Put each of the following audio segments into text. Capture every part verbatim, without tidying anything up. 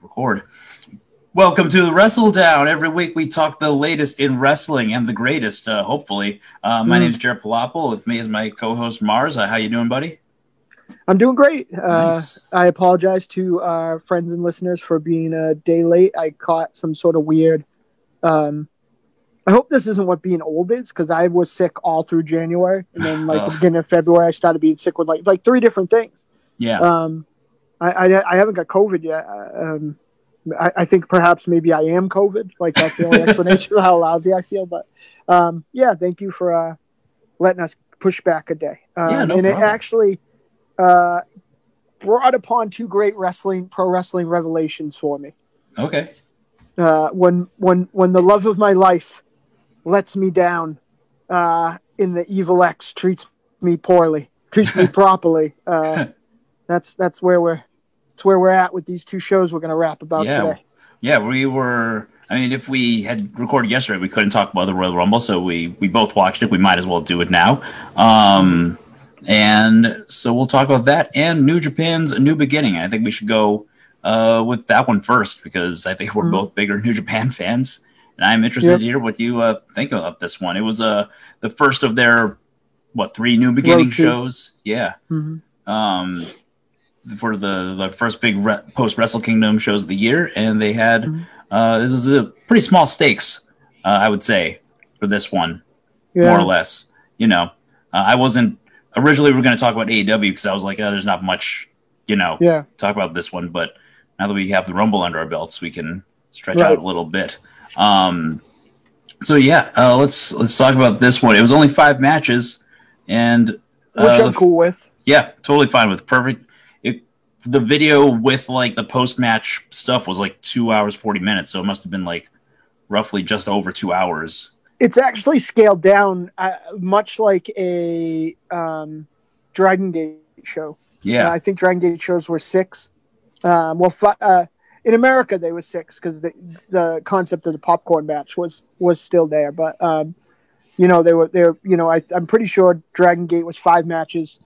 Record. Welcome to the Wrestle Down. Every week we talk the latest in wrestling and the greatest, uh, hopefully. Uh, my mm. name is Jared Palapal. With me is my co-host Mars. Uh, how you doing, buddy? I'm doing great. Nice. Uh, I apologize to our friends and listeners for being a day late. I caught some sort of weird... Um, I hope this isn't what being old is, because I was sick all through January. And then like the beginning of February, I started being sick with like like three different things. Yeah. Um, I, I I haven't got COVID yet. Um, I, I think perhaps maybe I am COVID. Like that's the only explanation of how lousy I feel. But um, yeah, thank you for uh, letting us push back a day. Um, yeah, no and problem. It actually uh, brought upon two great wrestling, pro wrestling revelations for me. Okay. Uh, when when when the love of my life lets me down, uh, in the Evil X treats me poorly, treats me properly. Uh, that's that's where we're. It's where we're at with these two shows we're going to rap about yeah. today. Yeah, we were... I mean, if we had recorded yesterday, we couldn't talk about the Royal Rumble, so we, we both watched it. We might as well do it now. Um, and so we'll talk about that and New Japan's New Beginning. I think we should go uh, with that one first, because I think we're mm-hmm. both bigger New Japan fans, and I'm interested yep. to hear what you uh, think about this one. It was uh, the first of their, what, three New Beginning shows? Yeah. Mm-hmm. Um for the, the first big re- post-Wrestle Kingdom shows of the year, and they had, mm-hmm. uh, this is a pretty small stakes, uh, I would say, for this one, yeah. more or less. You know, uh, I wasn't, originally we were going to talk about A E W, because I was like, oh, there's not much, you know, yeah. to talk about this one, but now that we have the Rumble under our belts, we can stretch right. out a little bit. Um, so yeah, uh, let's let's talk about this one. It was only five matches, and... Uh, which I'm f- cool with. Yeah, totally fine with. Perfect. The video with like the post-match stuff was like two hours, forty minutes. So it must've been like roughly just over two hours. It's actually scaled down uh, much like a um, Dragon Gate show. Yeah. Uh, I think Dragon Gate shows were six. Um, well, fi- uh, in America they were six, because the, the concept of the popcorn match was, was still there. But um, you know, they were there, you know, I, I'm pretty sure Dragon Gate was five matches.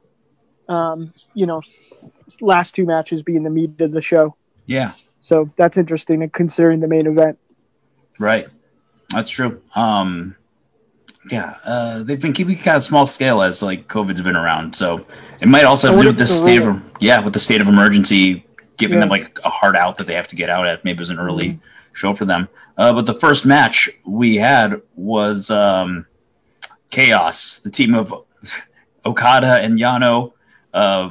Um, you know, last two matches being the meat of the show. Yeah. So that's interesting, and considering the main event. Right. That's true. Um, yeah. Uh, they've been keeping kind of small scale as like COVID's been around. So it might also have to do with the state of, yeah, with the state of emergency, giving yeah. them like a hard out that they have to get out at. Maybe it was an early mm-hmm. show for them. Uh, but the first match we had was um, Chaos, the team of Okada and Yano, Uh,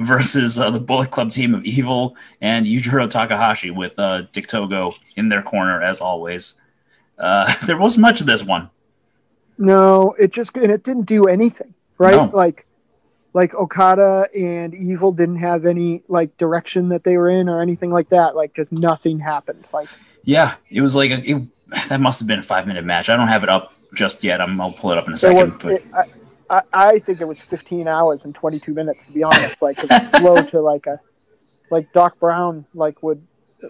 versus uh, the Bullet Club team of Evil and Yujiro Takahashi with uh, Dick Togo in their corner, as always. Uh, there wasn't much of this one. No, it just and it didn't do anything, right? No. Like, like Okada and Evil didn't have any like direction that they were in or anything like that. Like, just nothing happened. Like, yeah, it was like a, it, that must have been a five minute match. I don't have it up just yet. I'm, I'll pull it up in a second, was, but. It, I, I, I think it was fifteen hours and twenty-two minutes, to be honest. Like, it's slow to like a, like Doc Brown, like would,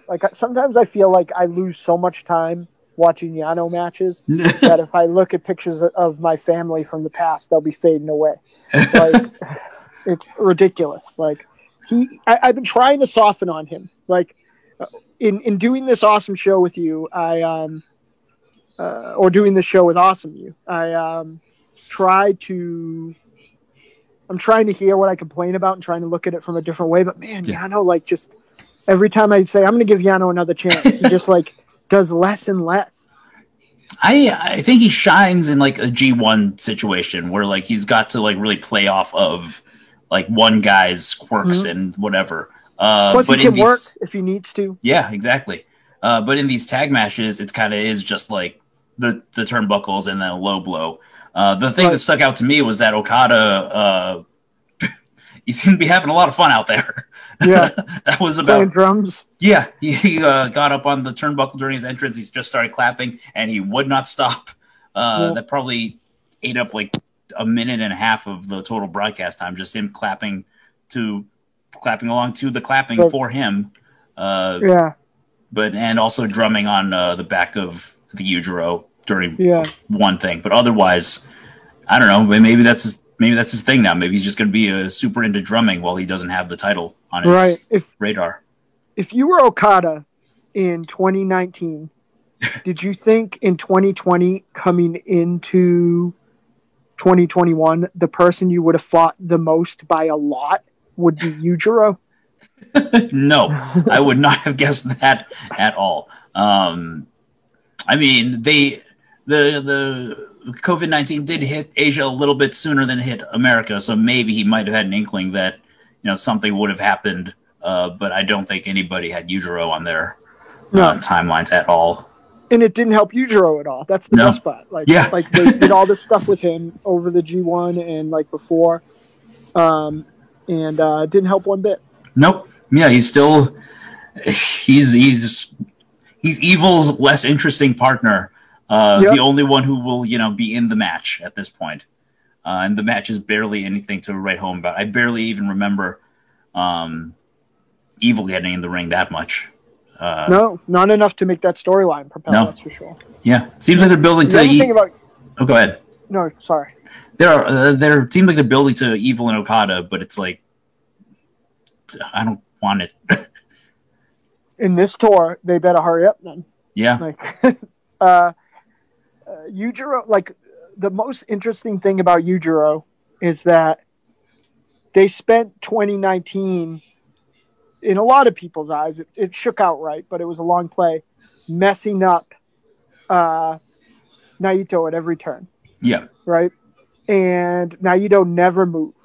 like sometimes I feel like I lose so much time watching Yano matches that if I look at pictures of my family from the past, they'll be fading away. Like, it's ridiculous. Like he, I, I've been trying to soften on him. Like in, in doing this awesome show with you, I, um, uh, or doing this show with Awesome You, I, um, try to I'm trying to hear what I complain about and trying to look at it from a different way, but man, yeah. Yano, like, just every time I say I'm gonna give Yano another chance, he just like does less and less. I I think he shines in like a G one situation where like he's got to like really play off of like one guy's quirks mm-hmm. and whatever. Uh Plus but he can these, work if he needs to. Yeah, exactly. Uh but in these tag matches, it's kinda is just like the the turnbuckles and then a low blow. Uh, the thing right. that stuck out to me was that Okada, uh, he seemed to be having a lot of fun out there. Yeah. That was about... Playing drums. Yeah. He, he uh, got up on the turnbuckle during his entrance. He just started clapping, and he would not stop. Uh, yeah. That probably ate up like a minute and a half of the total broadcast time, just him clapping to clapping along to the clapping but, for him. Uh, yeah. But and also drumming on uh, the back of the Yujiro during yeah. one thing, but otherwise, I don't know. Maybe that's his, maybe that's his thing now. Maybe he's just going to be a super into drumming while he doesn't have the title on his right. if, radar. if you were Okada in twenty nineteen, did you think in twenty twenty coming into twenty twenty-one, the person you would have fought the most by a lot would be Yujiro? No, I would not have guessed that at all. Um, I mean, they the the COVID nineteen did hit Asia a little bit sooner than it hit America, so maybe he might have had an inkling that, you know, something would have happened. Uh, but I don't think anybody had Yujiro on their no. uh, timelines at all. And it didn't help Yujiro at all. That's the no. best part. Like, yeah. like they did all this stuff with him over the G one and like before, um, and uh, it didn't help one bit. Nope. Yeah, he's still he's he's he's Evil's less interesting partner. Uh, yep. The only one who will, you know, be in the match at this point, uh, and the match is barely anything to write home about. I barely even remember um, Evil getting in the ring that much. Uh, no, not enough to make that storyline propel. No. That's for sure. Yeah, seems like they're building to. The e- thing about- oh, go ahead. No, sorry. There, are, uh, there seems like they're building to Evil and Okada, but it's like, I don't want it. In this tour, they better hurry up then. Yeah. Like, uh, uh, Yujiro, like, the most interesting thing about Yujiro is that they spent twenty nineteen, in a lot of people's eyes, it, it shook out right, but it was a long play, messing up uh, Naito at every turn. Yeah. Right? And Naito never moved.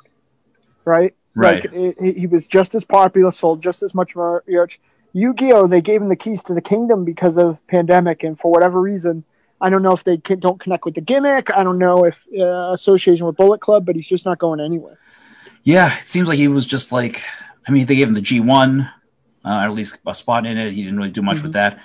Right? Right. Like, it, it, he was just as popular, sold just as much merch. Yu-Gi-Oh, they gave him the keys to the kingdom because of the pandemic, and for whatever reason, I don't know if they can, don't connect with the gimmick. I don't know if uh, association with Bullet Club, but he's just not going anywhere. Yeah, it seems like he was just like, I mean, they gave him the G one, uh, or at least a spot in it. He didn't really do much mm-hmm. with that.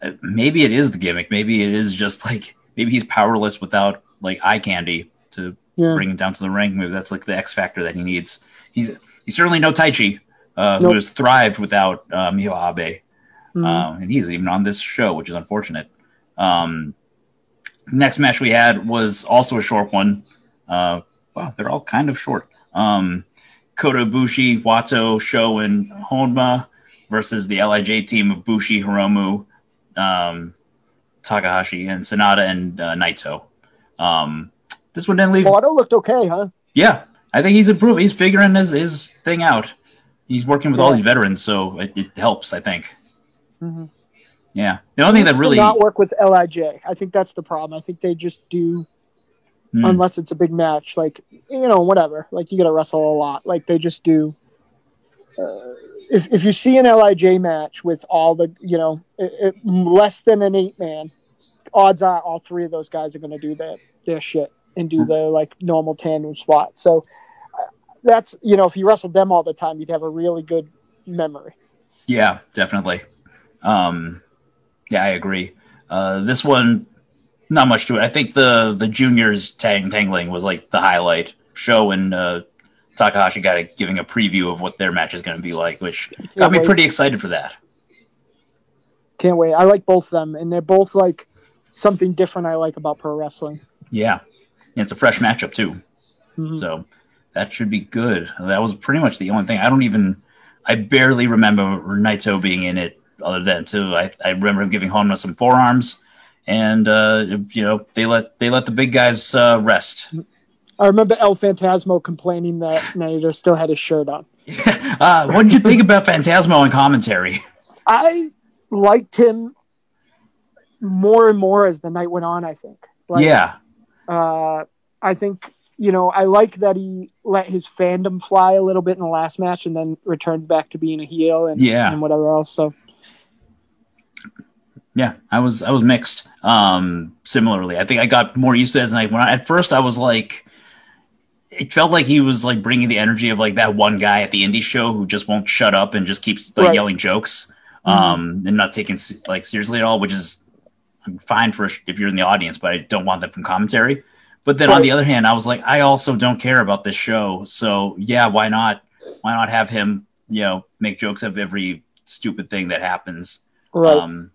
Uh, maybe it is the gimmick. Maybe it is just like, maybe he's powerless without like eye candy to yeah. bring him down to the ring. Maybe that's like the X factor that he needs. He's he's certainly no Taichi, uh, nope. who has thrived without uh, Miho Abe, mm-hmm. uh, and he's even on this show, which is unfortunate. Um, next match we had was also a short one. Uh, wow, they're all kind of short. Um, Kota Ibushi, Wato, Sho, and Honma versus the L I J team of Bushi, Hiromu, um, Takahashi, and Sanada and uh, Naito. Um, this one didn't leave. Wato looked okay, huh? Yeah. I think he's improving. He's figuring his, his thing out. He's working with yeah. all these veterans, so it, it helps, I think. Mm-hmm. Yeah. The only thing that really... not work with L I J. I think that's the problem. I think they just do, mm. unless it's a big match, like, you know, whatever. Like, you got to wrestle a lot. Like, they just do... Uh, if if you see an L I J match with all the, you know, it, it, less than an eight-man, odds are all three of those guys are going to do their, their shit and do mm-hmm. the, like, normal tandem spot. So... that's, you know, if you wrestled them all the time, you'd have a really good memory. Yeah, definitely. Um, yeah, I agree. Uh, this one, not much to it. I think the the juniors tang tangling was like the highlight. Sho and uh, Takahashi got a, giving a preview of what their match is going to be like, which Can't got me wait. pretty excited for that. Can't wait. I like both of them, and they're both like something different I like about pro wrestling. Yeah, and it's a fresh matchup too. Mm-hmm. So. That should be good. That was pretty much the only thing. I don't even, I barely remember Naito being in it other than too. I, I remember him giving Honma some forearms and, uh, you know, they let they let the big guys uh, rest. I remember El Phantasmo complaining that Naito still had his shirt on. uh, what did you think about Phantasmo in commentary? I liked him more and more as the night went on, I think. Like, yeah. Uh, I think... you know, I like that he let his fandom fly a little bit in the last match and then returned back to being a heel and, yeah. and whatever else. So, yeah, I was I was mixed. Um, similarly, I think I got more used to it as I went on. At first, I was like, it felt like he was like bringing the energy of like that one guy at the indie show who just won't shut up and just keeps like right. yelling jokes um, mm-hmm. and not taken like seriously at all, which is fine for if you're in the audience, but I don't want that from commentary. But then on the other hand, I was like, I also don't care about this show. So yeah, why not? Why not have him, you know, make jokes of every stupid thing that happens? Right. Um,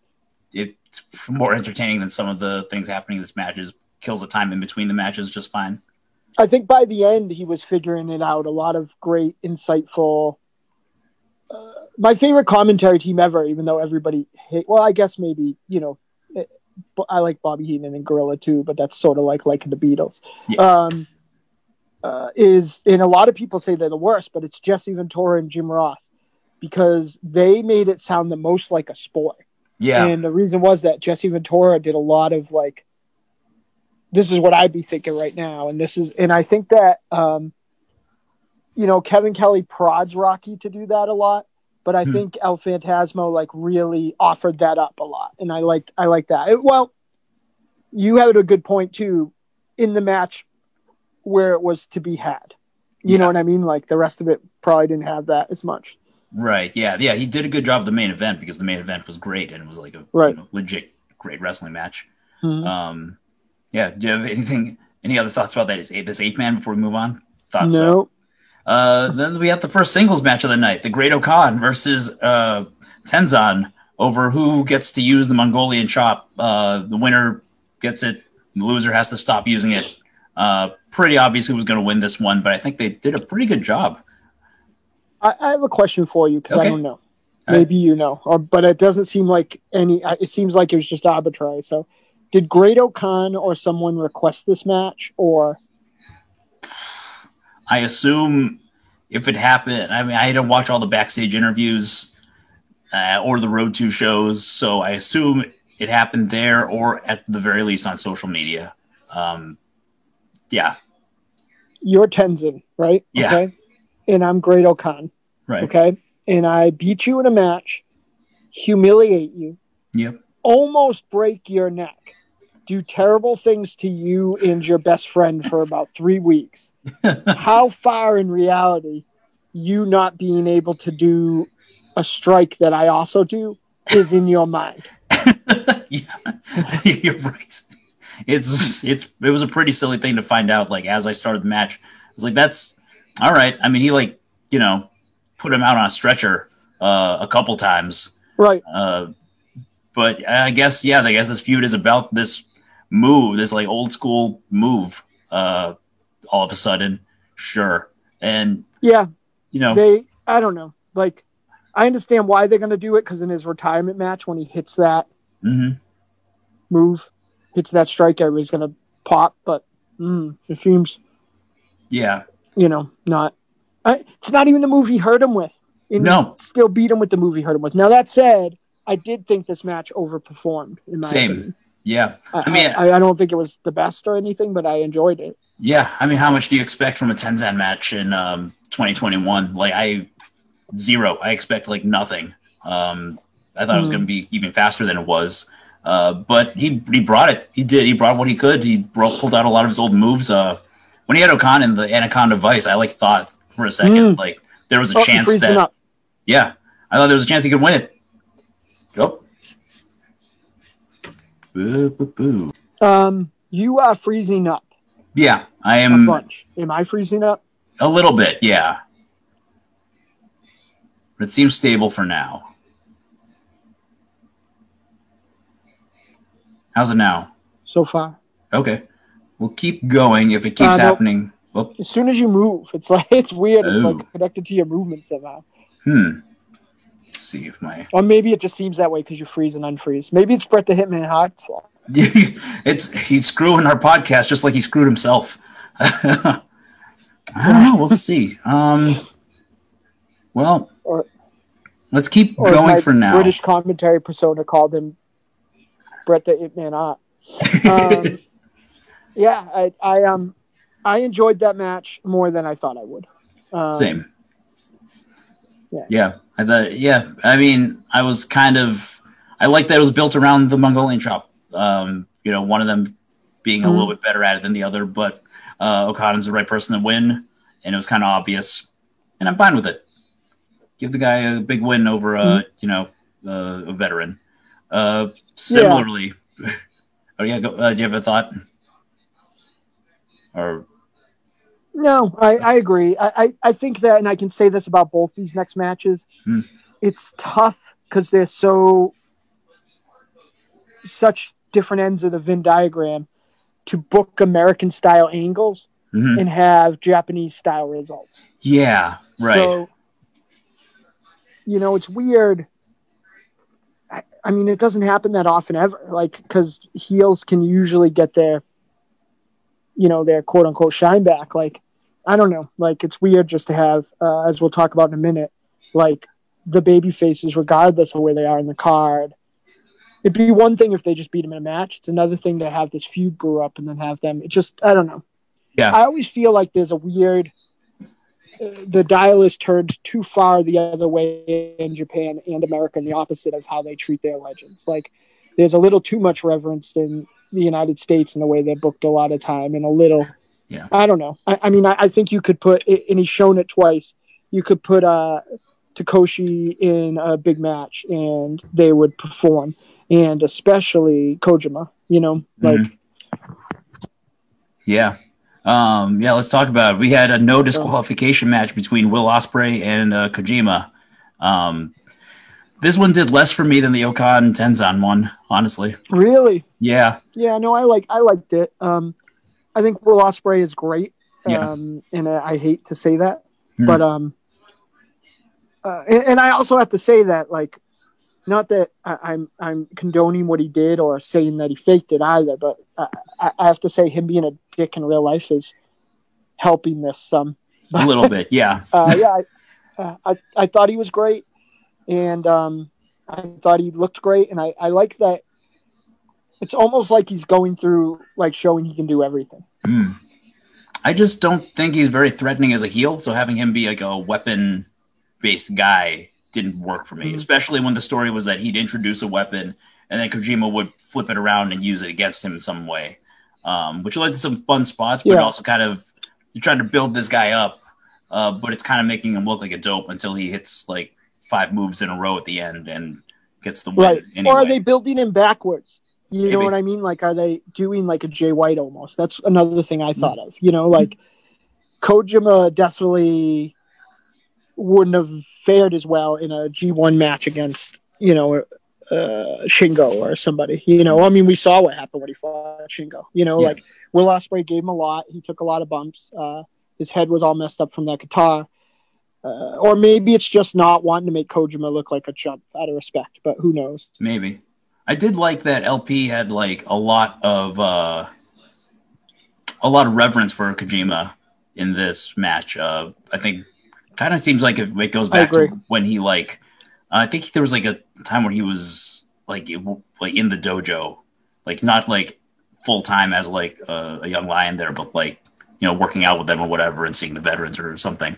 it's more entertaining than some of the things happening in this match. It kills the time in between the matches just fine. I think by the end, he was figuring it out. A lot of great, insightful uh, my favorite commentary team ever, even though everybody hate. Well, I guess maybe, you know, it, I like Bobby Heenan and Gorilla too, but that's sort of like like the Beatles. Yeah. Um, uh, is and a lot of people say they're the worst, but it's Jesse Ventura and Jim Ross, because they made it sound the most like a sport. Yeah, and the reason was that Jesse Ventura did a lot of like, this is what I'd be thinking right now, and this is, and I think that um, you know, Kevin Kelly prods Rocky to do that a lot. But I hmm. think El Phantasmo like really offered that up a lot, and I liked I liked that. It, well, you had a good point too, in the match where it was to be had. You yeah. know what I mean? Like the rest of it probably didn't have that as much. Right. Yeah. Yeah. He did a good job of the main event, because the main event was great, and it was like a right. you know, legit great wrestling match. Mm-hmm. Um, yeah. Do you have anything? Any other thoughts about that? Is this eight man before we move on? Thoughts? No. So. Uh, then we have the first singles match of the night, the Great-O-Khan versus uh, Tenzan, over who gets to use the Mongolian chop. Uh, the winner gets it. The loser has to stop using it. Uh, pretty obvious who was going to win this one, but I think they did a pretty good job. I, I have a question for you, because okay. I don't know. All Maybe right. you know, or, but it doesn't seem like any – it seems like it was just arbitrary. So did Great-O-Khan or someone request this match, or – I assume if it happened, I mean, I didn't watch all the backstage interviews uh, or the Road to shows, so I assume it happened there, or at the very least on social media. Um, yeah. You're Tenzan, right? Yeah. Okay. And I'm Great-O-Khan. Right. Okay. And I beat you in a match, humiliate you, yep. almost break your neck, do terrible things to you and your best friend for about three weeks. How far in reality, you not being able to do a strike that I also do is in your mind. Yeah, you're right. It's it's it was a pretty silly thing to find out. Like as I started the match, I was like, "That's all right." I mean, he like you know put him out on a stretcher uh, a couple times, right? Uh, but I guess yeah, I guess this feud is about this move, this like old school move. Uh, all of a sudden, sure. And yeah, you know, they, I don't know. Like, I understand why they're going to do it. Cause in his retirement match, when he hits that mm-hmm. move, hits that strike, everybody's going to pop, but mm, it seems, yeah, you know, not, I, it's not even the move he hurt him with. And no, still beat him with the move he hurt him with. Now that said, I did think this match overperformed. In my Same. Opinion. Yeah. I, I mean, I, I don't think it was the best or anything, but I enjoyed it. Yeah, I mean, how much do you expect from a Tenzan match in um, twenty twenty-one? Like, I zero. I expect like nothing. Um, I thought mm. it was going to be even faster than it was, uh, but he he brought it. He did. He brought what he could. He brought, pulled out a lot of his old moves. Uh, when he had Okan in the Anaconda Vice, I like thought for a second mm. like there was a oh, chance that yeah, I thought there was a chance he could win it. Nope. Boo, boo, boo. Um, you are freezing up. Yeah, I am. A bunch. Am I freezing up? A little bit, yeah. But it seems stable for now. How's it now? So far. Okay, we'll keep going if it keeps uh, happening. Well, as soon as you move, it's like it's weird. It's oh. like connected to your movement somehow. Hmm. Let's see if my. Or maybe it just seems that way because you freeze and unfreeze. Maybe it's Bret the Hitman Hart's fault. It's he's screwing our podcast just like he screwed himself. I don't know. We'll see. Um, well, or, let's keep or going for now. British commentary persona called him Bret the It Man Ott. Um, yeah, I, I um I enjoyed that match more than I thought I would. Um, Same. Yeah. Yeah. I thought. Yeah. I mean, I was kind of. I like that it was built around the Mongolian chop. Um, you know, one of them being a mm-hmm. little bit better at it than the other, but uh, Okada's the right person to win, and it was kind of obvious, and I'm fine with it. Give the guy a big win over, uh, mm-hmm. you know, uh, a veteran. Uh, similarly, yeah. oh yeah, go, uh, do you have a thought? Or no, I, I agree. I, I, I think that, and I can say this about both these next matches. Mm. It's tough because they're so such. different ends of the Venn diagram to book American style angles mm-hmm. and have Japanese style results. Yeah. Right. So you know, it's weird. I, I mean, it doesn't happen that often ever, like, because heels can usually get their, you know, their quote unquote shine back. Like, I don't know. Like, it's weird just to have, uh, as we'll talk about in a minute, like the baby faces, regardless of where they are in the card. It'd be one thing if they just beat them in a match. It's another thing to have this feud brew up and then have them. It just, I don't know. Yeah. I always feel like there's a weird, uh, the dial is turned too far the other way in Japan and America, and the opposite of how they treat their legends. Like, there's a little too much reverence in the United States in the way they're booked a lot of time, and a little, yeah. I don't know. I, I mean, I, I think you could put, and he's shown it twice, you could put uh, Takeshi in a big match and they would perform. And especially Kojima, you know, like, mm-hmm. yeah, um, yeah. Let's talk about it. We had a no disqualification match between Will Ospreay and uh, Kojima. Um, this one did less for me than the Okada and Tenzan one, honestly. Really? Yeah. Yeah. No, I like. I liked it. Um, I think Will Ospreay is great. Um, yeah. And I, I hate to say that, mm-hmm. but um, uh, and, and I also have to say that, like. Not that I, I'm I'm condoning what he did or saying that he faked it either, but I, I have to say him being a dick in real life is helping this some. A little bit, yeah. uh, yeah, I, uh, I I thought he was great, and um, I thought he looked great, and I, I like that. It's almost like he's going through, like, showing he can do everything. Mm. I just don't think he's very threatening as a heel, so having him be like a weapon-based guy didn't work for me, mm-hmm. especially when the story was that he'd introduce a weapon and then Kojima would flip it around and use it against him in some way, um, which led to some fun spots, but yeah. also kind of you're trying to build this guy up, uh, but it's kind of making him look like a dope until he hits like five moves in a row at the end and gets the win. Right. Anyway. Or are they building him backwards? You Maybe. know what I mean? Like, are they doing like a Jay White almost? That's another thing I thought mm-hmm. of, you know, like Kojima definitely wouldn't have fared as well in a G one match against, you know, uh, Shingo or somebody, you know, I mean, we saw what happened when he fought Shingo, you know, yeah. like Will Ospreay gave him a lot. He took a lot of bumps. Uh, his head was all messed up from that guitar. Uh, or maybe it's just not wanting to make Kojima look like a chump out of respect, but who knows? Maybe. I did like that L P had like a lot of, uh, a lot of reverence for Kojima in this match. Uh, I think, kind of seems like it, it goes back to when he like, uh, I think there was like a time when he was like, it, like in the dojo, like not like full time as like uh, a young lion there, but like, you know, working out with them or whatever and seeing the veterans or something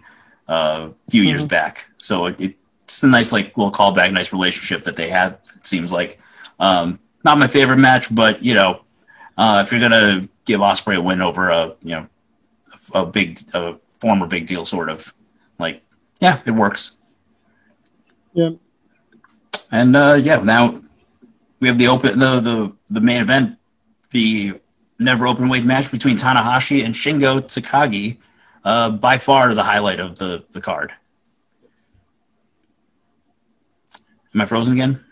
uh, a few mm-hmm. years back. So it, it's a nice, like little callback, nice relationship that they have. It seems like um, not my favorite match, but you know, uh, if you're going to give Ospreay a win over a, you know, a, a big, a former big deal sort of, like, yeah, it works. Yeah. And, uh, yeah, now we have the open the, the, the main event, the NEVER openweight match between Tanahashi and Shingo Takagi, uh, by far the highlight of the, the card. Am I frozen again?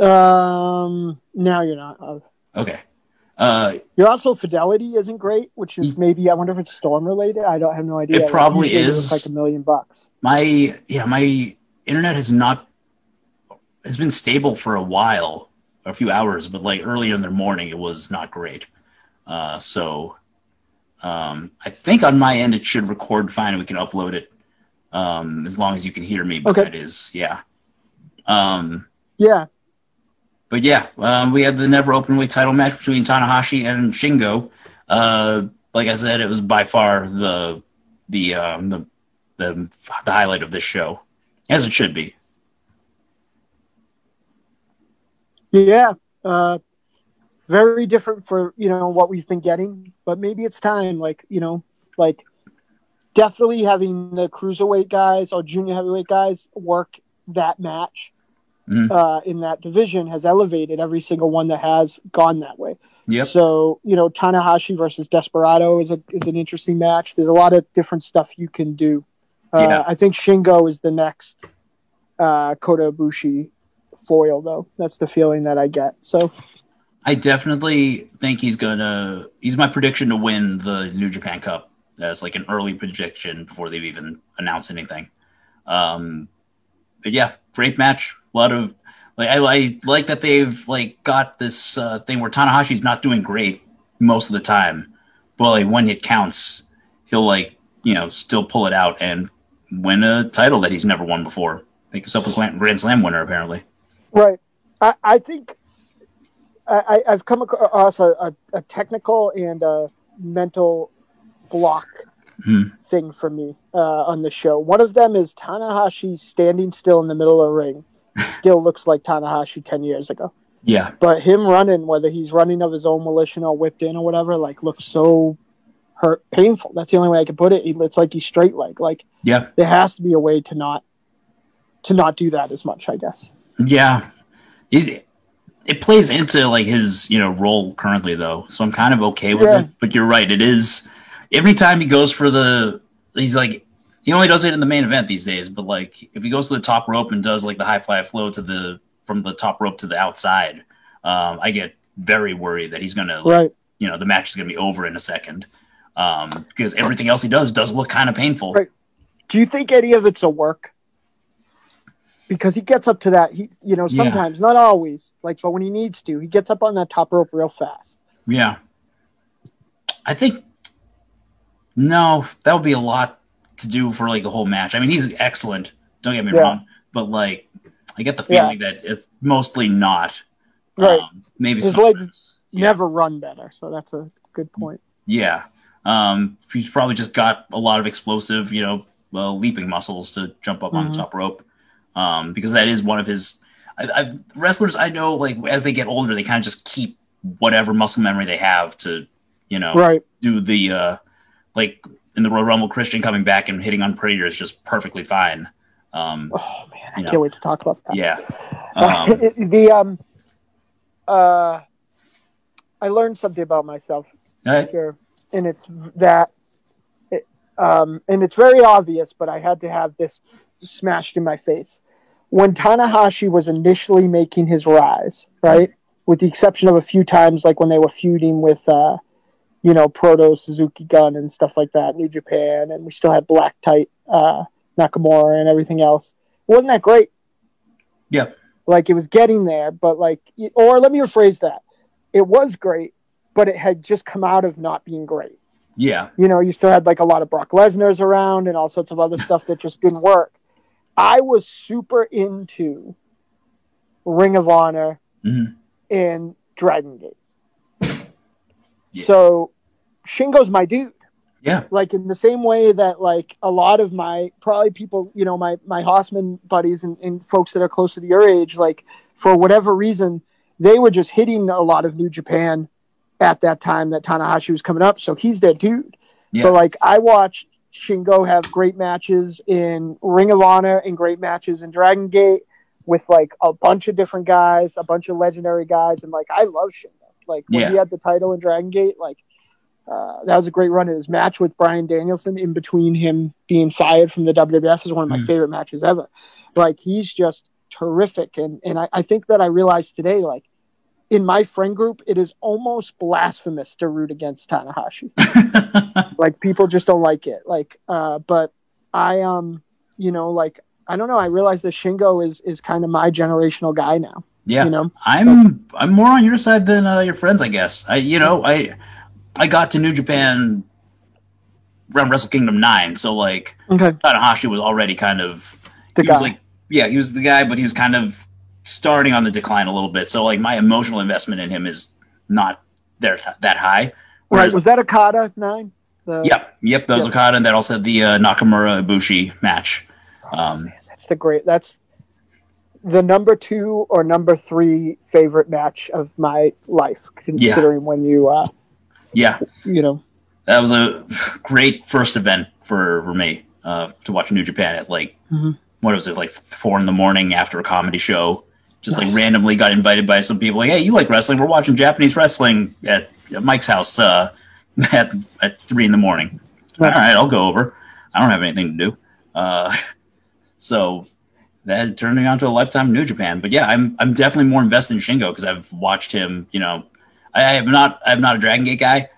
Um, no, you're not. Uh, okay. Uh, Your also fidelity isn't great, which is maybe I wonder if it's storm related. I don't I have no idea. It probably it is. It's like a million bucks. My yeah, my internet has not has been stable for a while, a few hours, but like earlier in the morning, it was not great. Uh, so um, I think on my end it should record fine. And we can upload it um, as long as you can hear me. But okay. That is yeah, um, yeah. But yeah, um, we had the NEVER openweight title match between Tanahashi and Shingo. Uh, like I said, it was by far the the, um, the the the highlight of this show, as it should be. Yeah, uh, very different for you know what we've been getting, but maybe it's time. Like you know, like definitely having the cruiserweight guys or junior heavyweight guys work that match. Mm-hmm. Uh, in that division has elevated every single one that has gone that way. Yep. So, you know, Tanahashi versus Desperado is a, is an interesting match. There's a lot of different stuff you can do. Uh, yeah. I think Shingo is the next uh, Kota Ibushi foil, though. That's the feeling that I get. So, I definitely think he's going to – he's my prediction to win the New Japan Cup. That's like an early prediction before they've even announced anything. Um yeah, great match. A lot of like I, I like that they've like got this uh, thing where Tanahashi's not doing great most of the time, but like when it counts, he'll like you know still pull it out and win a title that he's never won before. Like he's up with a Grand Slam winner apparently. Right. I, I think I, I've come across a, a, a technical and a mental block hmm. thing for me uh, on the show. One of them is Tanahashi standing still in the middle of a ring. Still looks like Tanahashi ten years ago. Yeah. But him running, whether he's running of his own volition or whipped in or whatever, like looks so hurt, painful. That's the only way I can put it. It's like he's straight leg. Like, yeah. There has to be a way to not to not do that as much, I guess. Yeah. It, it plays into like his, you know, role currently though. So I'm kind of okay with yeah. it, but you're right. It is every time he goes for the, he's like, he only does it in the main event these days, but like if he goes to the top rope and does like the high fly flow to the, from the top rope to the outside, um, I get very worried that he's going to, right. like, you know, the match is going to be over in a second. Um, because everything else he does does look kind of painful. Right. Do you think any of it's a work? Because he gets up to that, he you know, sometimes, yeah. not always, like, but when he needs to, he gets up on that top rope real fast. Yeah. I think, no, that would be a lot to do for, like, the whole match. I mean, he's excellent, don't get me yeah. wrong, but, like, I get the feeling yeah. that it's mostly not. Right. Um, maybe his legs yeah. never run better, so that's a good point. Yeah. Um, he's probably just got a lot of explosive, you know, uh, leaping muscles to jump up mm-hmm. on the top rope. Um, because that is one of his I, I've, wrestlers I know, like as they get older, they kind of just keep whatever muscle memory they have to, you know, right. do the uh, like in the Royal Rumble, Christian coming back and hitting on Prettier is just perfectly fine. Um, oh man, I know. Can't wait to talk about that. Yeah, um, the um, uh, I learned something about myself right. here, and it's that, it, um, and it's very obvious, but I had to have this smashed in my face. When Tanahashi was initially making his rise, right, with the exception of a few times, like when they were feuding with, uh, you know, Proto Suzuki Gun and stuff like that, New Japan, and we still had Black Tight uh, Nakamura and everything else. It wasn't that great? Yeah. Like it was getting there, but like, or let me rephrase that. It was great, but it had just come out of not being great. Yeah. You know, you still had like a lot of Brock Lesnar's around and all sorts of other stuff that just didn't work. I was super into Ring of Honor mm-hmm. and Dragon Gate. yeah. So Shingo's my dude. Yeah. Like in the same way that like a lot of my probably people, you know, my, my Hossman buddies and, and folks that are close to your age, like for whatever reason, they were just hitting a lot of New Japan at that time that Tanahashi was coming up. So he's their dude. Yeah. But like I watched Shingo have great matches in Ring of Honor and great matches in Dragon Gate with like a bunch of different guys, a bunch of legendary guys. And like, I love Shingo. Like when yeah. he had the title in Dragon Gate, like uh, that was a great run in his match with Bryan Danielson in between him being fired from the W W F is one of my mm. favorite matches ever. Like he's just terrific. And, and I, I think that I realized today, like in my friend group, it is almost blasphemous to root against Tanahashi. Like people just don't like it. Like, uh, but I, um, you know, like, I don't know. I realize that Shingo is, is kind of my generational guy now. Yeah. You know, I'm, like, I'm more on your side than uh, your friends, I guess. I, you know, I, I got to New Japan around Wrestle Kingdom nine. So like okay. Tanahashi was already kind of, the he guy. Was like, yeah, he was the guy, but he was kind of starting on the decline a little bit. So like my emotional investment in him is not there that high. Whereas, right. Was that Okada nine? The, yep. Yep. That was yep. Okada. And that also the uh, Nakamura Ibushi match. Um, oh, man, that's the great, that's the number two or number three favorite match of my life. Considering yeah. when you, uh, yeah, you know, that was a great first event for, for me uh, to watch New Japan at like, mm-hmm. what was it? Like four in the morning after a comedy show. Just nice. Like randomly got invited by some people. Like, hey, you like wrestling? We're watching Japanese wrestling at Mike's house uh, at at three in the morning. Right. All right, I'll go over. I don't have anything to do. Uh, so that turned me on to a lifetime of New Japan. But yeah, I'm I'm definitely more invested in Shingo because I've watched him. You know, I am not I'm not a Dragon Gate guy.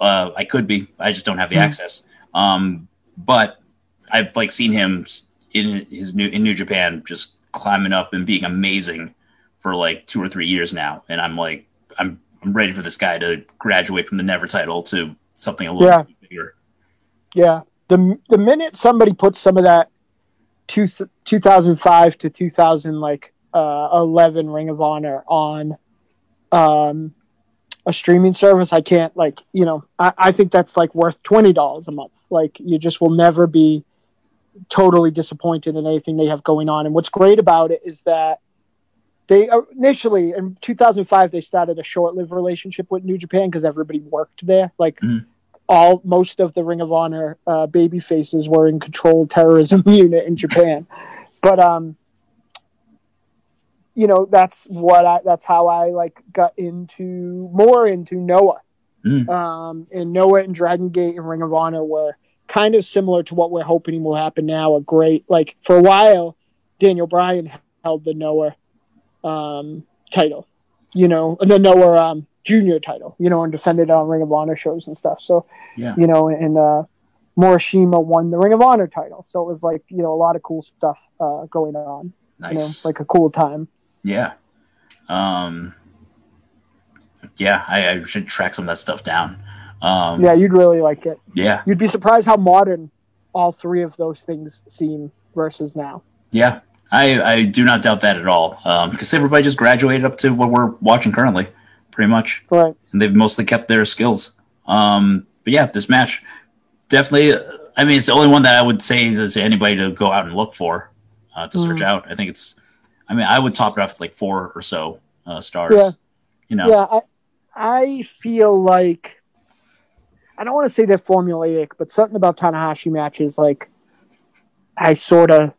Uh, I could be. I just don't have the mm-hmm. access. Um, but I've like seen him in his new in New Japan, just climbing up and being amazing for like two or three years now. And I'm like, I'm I'm ready for this guy to graduate from the NEVER title to something a little yeah. bit bigger. Yeah. The the minute somebody puts some of that two, two thousand five to two thousand, like, uh, eleven Ring of Honor on um, a streaming service, I can't, like, you know, I, I think that's, like, worth twenty dollars a month. Like, you just will never be totally disappointed in anything they have going on. And what's great about it is that they initially, in two thousand five, they started a short-lived relationship with New Japan because everybody worked there. Like, mm-hmm. all most of the Ring of Honor uh, baby faces were in controlled terrorism unit in Japan. But, um, you know, that's what I, that's how I like got into more into Noah. Mm. Um, and Noah and Dragon Gate and Ring of Honor were kind of similar to what we're hoping will happen now. A great, like, for a while, Daniel Bryan held the Noah um, title, you know, the Noah um, junior title, you know, and defended on Ring of Honor shows and stuff. So, yeah. you know, and uh, Morishima won the Ring of Honor title. So it was like, you know, a lot of cool stuff uh, going on. Nice. You know, like a cool time. Yeah. Um, yeah, I, I should track some of that stuff down. Um, yeah, you'd really like it. Yeah. You'd be surprised how modern all three of those things seem versus now. Yeah, I, I do not doubt that at all. Um, because everybody just graduated up to what we're watching currently, pretty much. Right. And they've mostly kept their skills. Um, but yeah, this match, definitely, I mean, it's the only one that I would say to anybody to go out and look for, uh, to mm. search out. I think it's, I mean, I would top it off with like four or so uh, stars. Yeah. You know. Yeah, I, I feel like I don't want to say they're formulaic, but something about Tanahashi matches, like I sort of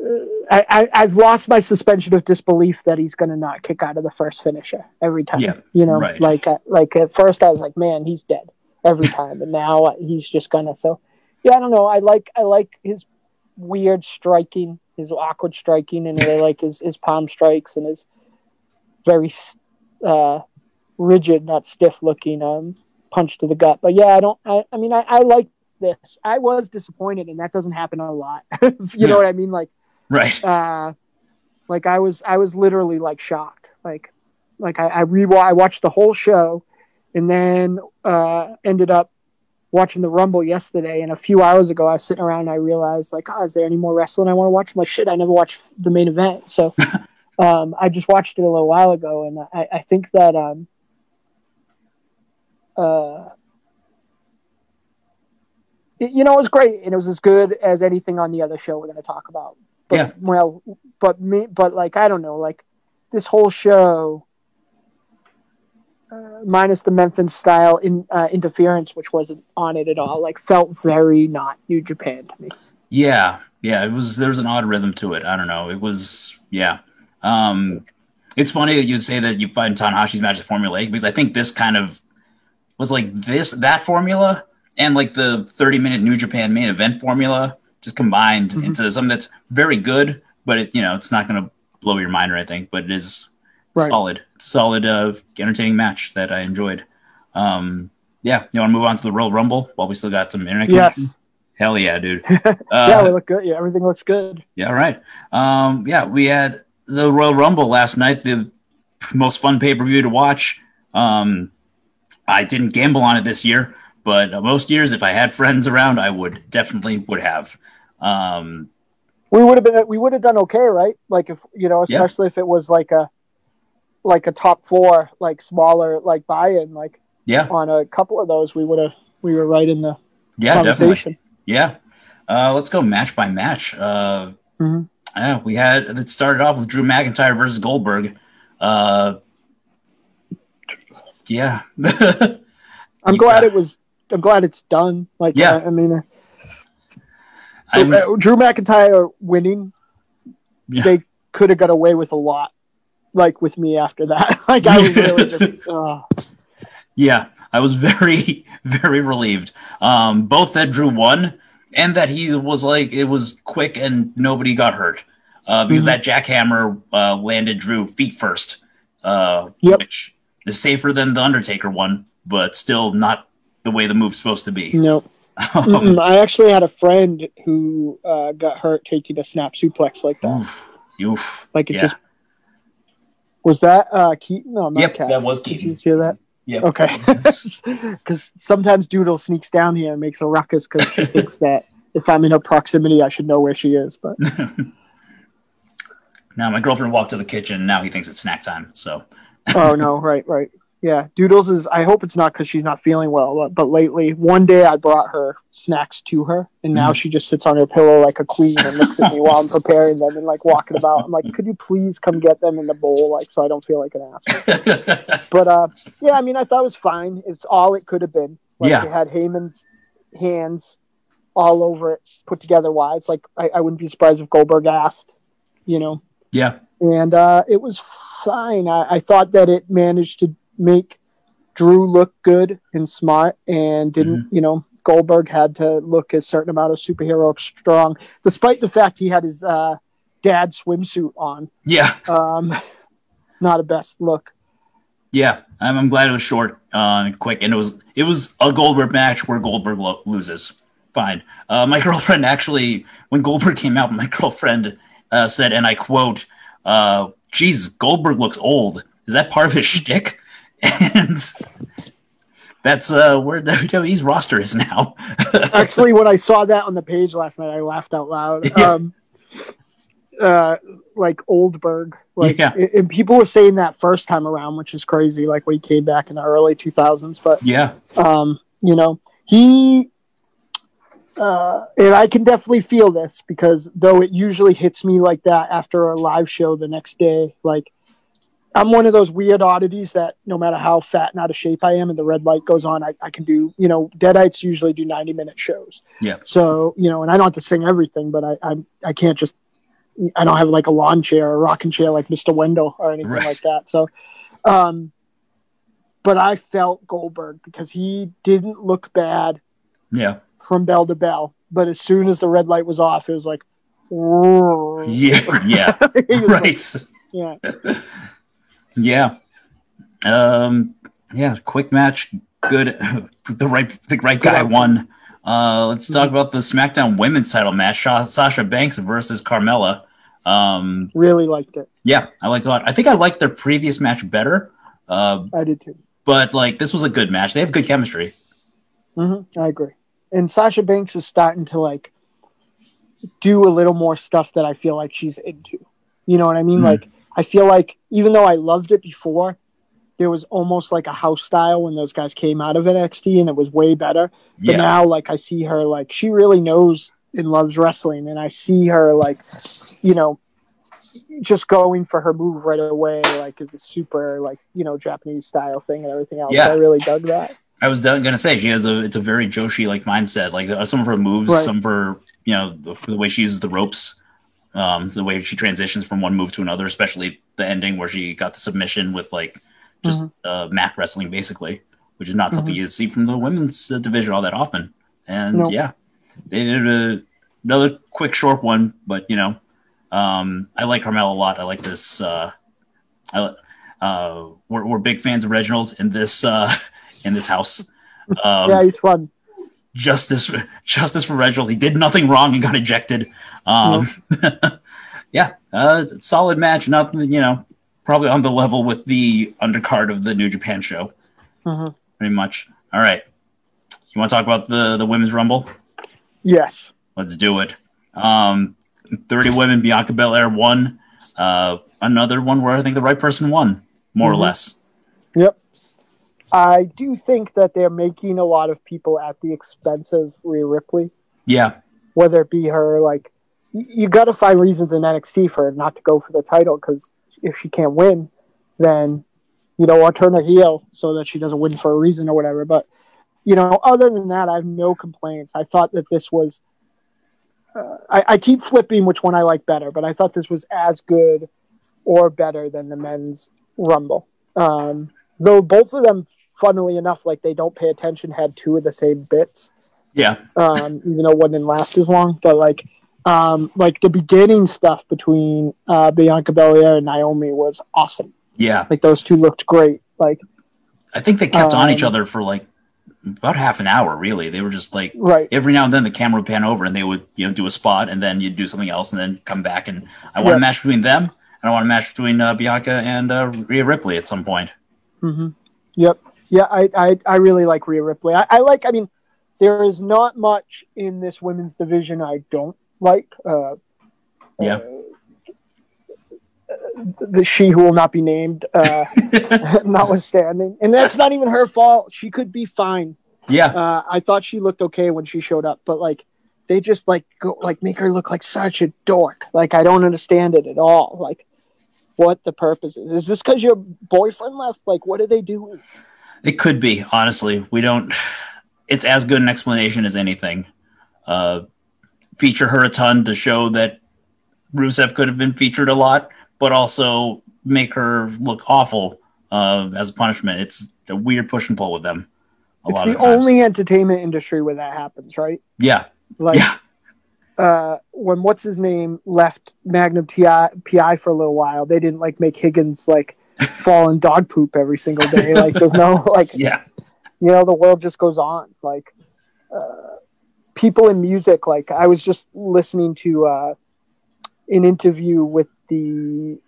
uh, I, I I've lost my suspension of disbelief that he's going to not kick out of the first finisher every time. Yeah, you know, right. like like at first I was like, man, he's dead every time, and now he's just gonna. So yeah, I don't know. I like I like his weird striking. His awkward striking, and they like his, his palm strikes and his very uh, rigid, not stiff looking um, punch to the gut. But yeah, I don't. I, I mean, I, I like this. I was disappointed, and that doesn't happen a lot. you yeah. know what I mean? Like, right? Uh, like I was, I was literally like shocked. Like, like I, I re I watched the whole show, and then uh, ended up watching the Rumble yesterday, and a few hours ago I was sitting around and I realized, like, oh, is there any more wrestling I want to watch? I'm like, shit, I never watched the main event. So um, I just watched it a little while ago, and I, I think that um, uh, it, you know, it was great, and it was as good as anything on the other show we're going to talk about. But, yeah. Well, but me, but like, I don't know, like this whole show, Uh, minus the Memphis style in, uh, interference, which wasn't on it at all, like felt very not New Japan to me. Yeah, yeah, it was. There was an odd rhythm to it. I don't know. It was, yeah. Um, it's funny that you say that you find Tanahashi's match the formulaic, because I think this kind of was like this that formula and like the thirty minute New Japan main event formula just combined mm-hmm. into something that's very good, but it, you know, it's not going to blow your mind or anything, but it is. Right. Solid, solid, uh, entertaining match that I enjoyed. Um, yeah, you want to move on to the Royal Rumble while we still got some internet connection? Yes. Hell yeah, dude. Uh, yeah, we look good. Yeah, everything looks good. Yeah, all right. Um, yeah, we had the Royal Rumble last night, the most fun pay-per-view to watch. Um, I didn't gamble on it this year, but most years, if I had friends around, I would definitely would have. Um, we would have been, we would have done okay, right? Like if you know, especially yeah. if it was like a. like a top four, like smaller, like buy-in, like yeah. on a couple of those, we would have, we were right in the yeah, conversation. Definitely. Yeah. Uh, let's go match by match. Uh, mm-hmm. yeah, we had, it started off with Drew McIntyre versus Goldberg. Uh, yeah. I'm glad yeah. it was, I'm glad it's done. Like, yeah. I, I mean, I mean uh, Drew McIntyre winning, yeah. they could have got away with a lot. Like with me after that, like I was really just, oh. yeah, I was very, very relieved. Um, both that Drew won and that he was like, it was quick and nobody got hurt uh, because mm-hmm. that jackhammer uh, landed Drew feet first, uh, yep. which is safer than the Undertaker one, but still not the way the move's supposed to be. Nope. Mm-mm, I actually had a friend who uh, got hurt taking a snap suplex like that. Oof. Oof. Like it yeah. just was that uh, Keaton? No, not yep, Cat. That was Keaton. Did you hear that? Yeah. Okay. Because sometimes Doodle sneaks down here and makes a ruckus because she thinks that if I'm in her proximity, I should know where she is. But now my girlfriend walked to the kitchen, and now he thinks it's snack time. So. Oh no! Right, right. Yeah, Doodles is. I hope it's not because she's not feeling well. But lately, one day I brought her snacks to her, and now mm. she just sits on her pillow like a queen and looks at me while I'm preparing them and like walking about. I'm like, could you please come get them in the bowl, like so I don't feel like an asshole. But uh, yeah, I mean, I thought it was fine. It's all it could have been. Like, yeah, they had Heyman's hands all over it, put together wise. Like I, I wouldn't be surprised if Goldberg asked, you know. Yeah, and uh, it was fine. I, I thought that it managed to make Drew look good and smart, and didn't, mm-hmm. you know, Goldberg had to look a certain amount of superhero strong, despite the fact he had his uh, dad's swimsuit on. Yeah. Um, not a best look. Yeah, I'm, I'm glad it was short uh, and quick, and it was it was a Goldberg match where Goldberg lo- loses. Fine. Uh, my girlfriend actually, when Goldberg came out, my girlfriend uh, said, and I quote, uh, geez, Goldberg looks old. Is that part of his shtick? And that's uh, where W W E's roster is now. Actually, when I saw that on the page last night, I laughed out loud. Yeah. Um, uh, like Goldberg. Like, yeah. it, and people were saying that first time around, which is crazy, like when he came back in the early two thousands. But, yeah, um, you know, he... Uh, and I can definitely feel this, because though it usually hits me like that after a live show the next day, like, I'm one of those weird oddities that no matter how fat and out of shape I am and the red light goes on, I, I can do, you know, Deadites usually do ninety minute shows. Yeah. So, you know, and I don't have to sing everything, but I, I'm, I can't just, I don't have like a lawn chair or a rocking chair like Mister Wendell or anything right. like that. So, um, but I felt Goldberg because he didn't look bad yeah. from bell to bell. But as soon as the red light was off, it was like, whoa. Yeah. Yeah. Right. Like, yeah. Yeah, um, yeah. Quick match, good. the right, the right guy won. Uh, let's talk about the SmackDown Women's Title match: Sasha Banks versus Carmella. Um, really liked it. Yeah, I liked it a lot. I think I liked their previous match better. Uh, I did too. But like, this was a good match. They have good chemistry. Mm-hmm, I agree. And Sasha Banks is starting to like do a little more stuff that I feel like she's into. You know what I mean? Mm-hmm. Like. I feel like even though I loved it before, there was almost like a house style when those guys came out of N X T, and it was way better. But yeah. now, like, I see her, like, she really knows and loves wrestling, and I see her, like, you know, just going for her move right away, like, is a super, like, you know, Japanese style thing and everything else. Yeah. I really dug that. I was going to say, she has a, it's a very Joshi, like, mindset. Like, some of her moves, right. some of her, you know, the, the way she uses the ropes. Um, the way she transitions from one move to another, especially the ending where she got the submission with like just mm-hmm. uh, mat wrestling, basically, which is not mm-hmm. something you see from the women's uh, division all that often. And nope. yeah, they did a, another quick short one, but you know, um, I like Carmella a lot. I like this. Uh, I, uh, we're, we're big fans of Reginald in this uh, in this house. Um, yeah, he's fun. Justice, justice for Reginald. He did nothing wrong and got ejected. Um, yeah, yeah uh, solid match. Not, you know, probably on the level with the undercard of the New Japan show. Mm-hmm. Pretty much. All right. You want to talk about the, the Women's Rumble? Yes. Let's do it. Um, thirty women, Bianca Belair won. Uh, another one where I think the right person won, more mm-hmm. or less. Yep. I do think that they're making a lot of people at the expense of Rhea Ripley. Yeah. Whether it be her, like, you got to find reasons in N X T for her not to go for the title, because if she can't win, then, you know, or turn her heel so that she doesn't win for a reason or whatever. But, you know, other than that, I have no complaints. I thought that this was, uh, I, I keep flipping which one I like better, but I thought this was as good or better than the men's Rumble. Um, though both of them, funnily enough, like they don't pay attention, had two of the same bits. Yeah. um, even though it wouldn't last as long. But like um, like the beginning stuff between uh, Bianca Belair and Naomi was awesome. Yeah. Like those two looked great. Like I think they kept um, on each other for like about half an hour, really. They were just like, right. Every now and then the camera would pan over and they would, you know, do a spot and then you'd do something else and then come back. And I want yeah. a match between them and I want a match between uh, Bianca and uh, Rhea Ripley at some point. Mm-hmm. Yep. Yeah, I, I I really like Rhea Ripley. I, I like, I mean, there is not much in this women's division I don't like. Uh, yeah. Uh, the she who will not be named, uh, notwithstanding. And that's not even her fault. She could be fine. Yeah. Uh, I thought she looked okay when she showed up, but like they just like go like make her look like such a dork. Like I don't understand it at all. Like what the purpose is. Is this because your boyfriend left? Like what are they doing? It could be, honestly. We don't. It's as good an explanation as anything. Uh, feature her a ton to show that Rusev could have been featured a lot, but also make her look awful uh, as a punishment. It's a weird push and pull with them. A it's lot the of times. Only entertainment industry where that happens, right? Yeah. Like yeah. Uh, when what's his name left Magnum P I for a little while, they didn't like make Higgins like fall in dog poop every single day. Like there's no like yeah. You know, the world just goes on. Like uh, people in music. Like I was just listening to uh, an interview with the